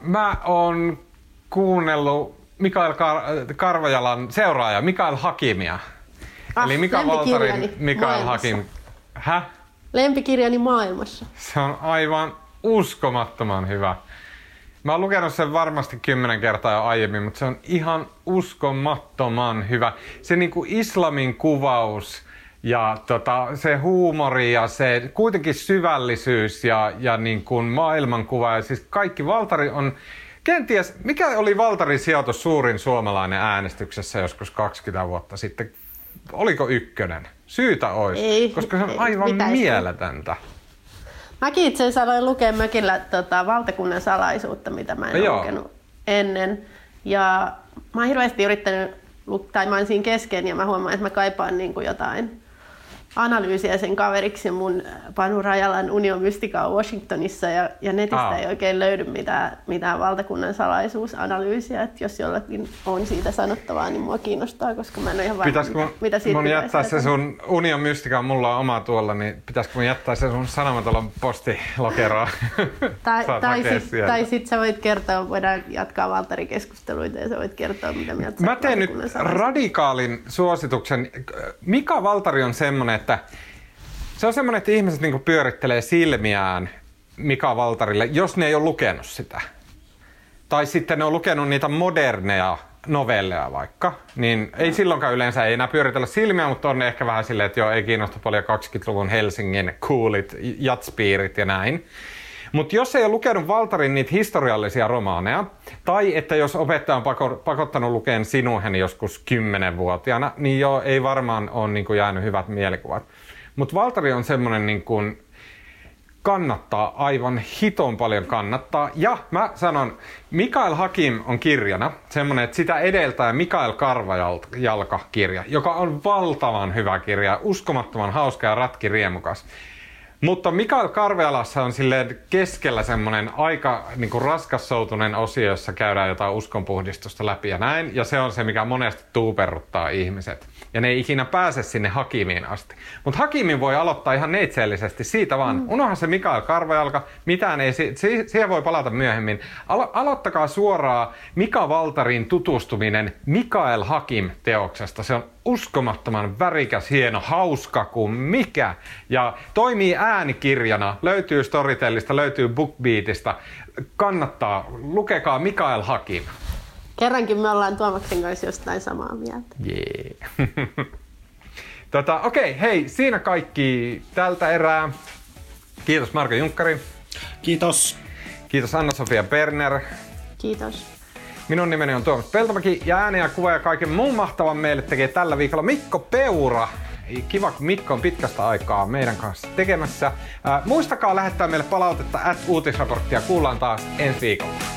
Mä oon kuunnellut Mikael Karvajalan seuraaja, Mikael Hakimia. Eli Mika Valtarin Mikael Hakim. Lempikirjani maailmassa. Se on aivan uskomattoman hyvä. Mä oon lukenut sen varmasti 10 kertaa jo aiemmin, mutta se on ihan uskomattoman hyvä. Se niinku islamin kuvaus ja se huumori ja se kuitenkin syvällisyys ja niinku maailmankuva. Ja siis kaikki Valtari on, kenties, mikä oli Valtarin sijoitus suurin suomalainen äänestyksessä joskus 20 vuotta sitten? Oliko 1? Syytä olisi, ei, koska se on aivan mieletöntä. Mäkin itse asiassa aloin lukea mökillä valtakunnan salaisuutta, mitä mä en lukenut ennen. Ja mä oon hirveästi yrittänyt lukea, tai mä oon siinä kesken ja mä huomaan, että mä kaipaan niin kuin jotain analyysiä sen kaveriksi mun Panu Rajalan Union Mystica Washingtonissa. Ja netistä ei oikein löydy mitään valtakunnan salaisuusanalyysiä. Et jos jollakin on siitä sanottavaa, niin mua kiinnostaa, koska mä en ole ihan varma, mitä siitä pitäisi. Jättää se sun Union Mystica, mulla on oma tuolla, niin pitäisikö mun jättää se sun Sanomatalon postilokeroon? Tai sit sä voit kertoa, voidaan jatkaa Valtarin keskusteluita ja sä voit kertoa, mitä mieltä. Mä teen nyt radikaalin suosituksen. Mika Valtari on semmoinen, että se on semmoinen, että ihmiset niinku pyörittelee silmiään Mika Valtarille, jos ne ei ole lukenut sitä. Tai sitten ne on lukenut niitä moderneja novelleja vaikka, niin ei silloinkaan yleensä ei enää pyöritellä silmiä, mutta on ehkä vähän silleen, että joo, ei kiinnosta paljon 20-luvun Helsingin coolit, jatspiirit ja näin. Mutta jos ei ole lukenut Valtarin niitä historiallisia romaaneja, tai että jos opettaja on pakottanut lukeen Sinuheni joskus 10-vuotiaana, niin joo, ei varmaan ole niinku jäänyt hyvät mielikuvat. Mutta Valtari on semmoinen, niinku, kannattaa aivan hiton paljon kannattaa. Ja mä sanon, Mikael Hakim on kirjana, semmoinen, että sitä edeltää Mikael Karvajalka-kirja, joka on valtavan hyvä kirja, uskomattoman hauska ja ratkiriemukas. Mutta Mikael Karvealassa on silleen keskellä semmoinen aika niinku raskassoutunen osio, jossa käydään jotain uskonpuhdistusta läpi ja näin. Ja se on se, mikä monesti tuuperruttaa ihmiset. Ja ne ei ikinä pääse sinne Hakimiin asti. Mutta Hakimin voi aloittaa ihan neitsellisesti siitä vaan. Unohan se Mikael Karvajalka, mitään ei, siihen voi palata myöhemmin. Aloittakaa suoraan Mika Valtarin tutustuminen Mikael Hakim teoksesta. Se on uskomattoman värikäs, hieno, hauska kuin mikä. Ja toimii äänikirjana, löytyy Storytellista, löytyy BookBeatista. Kannattaa, lukekaa Mikael Hakim. Kerrankin me ollaan Tuomaksen kanssa jostain samaa mieltä. Yeah. Okei, hei, siinä kaikki tältä erää. Kiitos Marko Junkkari. Kiitos. Kiitos Anna-Sofia Perner. Kiitos. Minun nimeni on Tuomas Peltomäki ja ääni ja kuva ja kaiken muun mahtavan meille tekee tällä viikolla Mikko Peura. Kiva, kun Mikko on pitkästä aikaa meidän kanssa tekemässä. Muistakaa lähettää meille palautetta @uutisraporttia. Kuullaan taas ensi viikolla.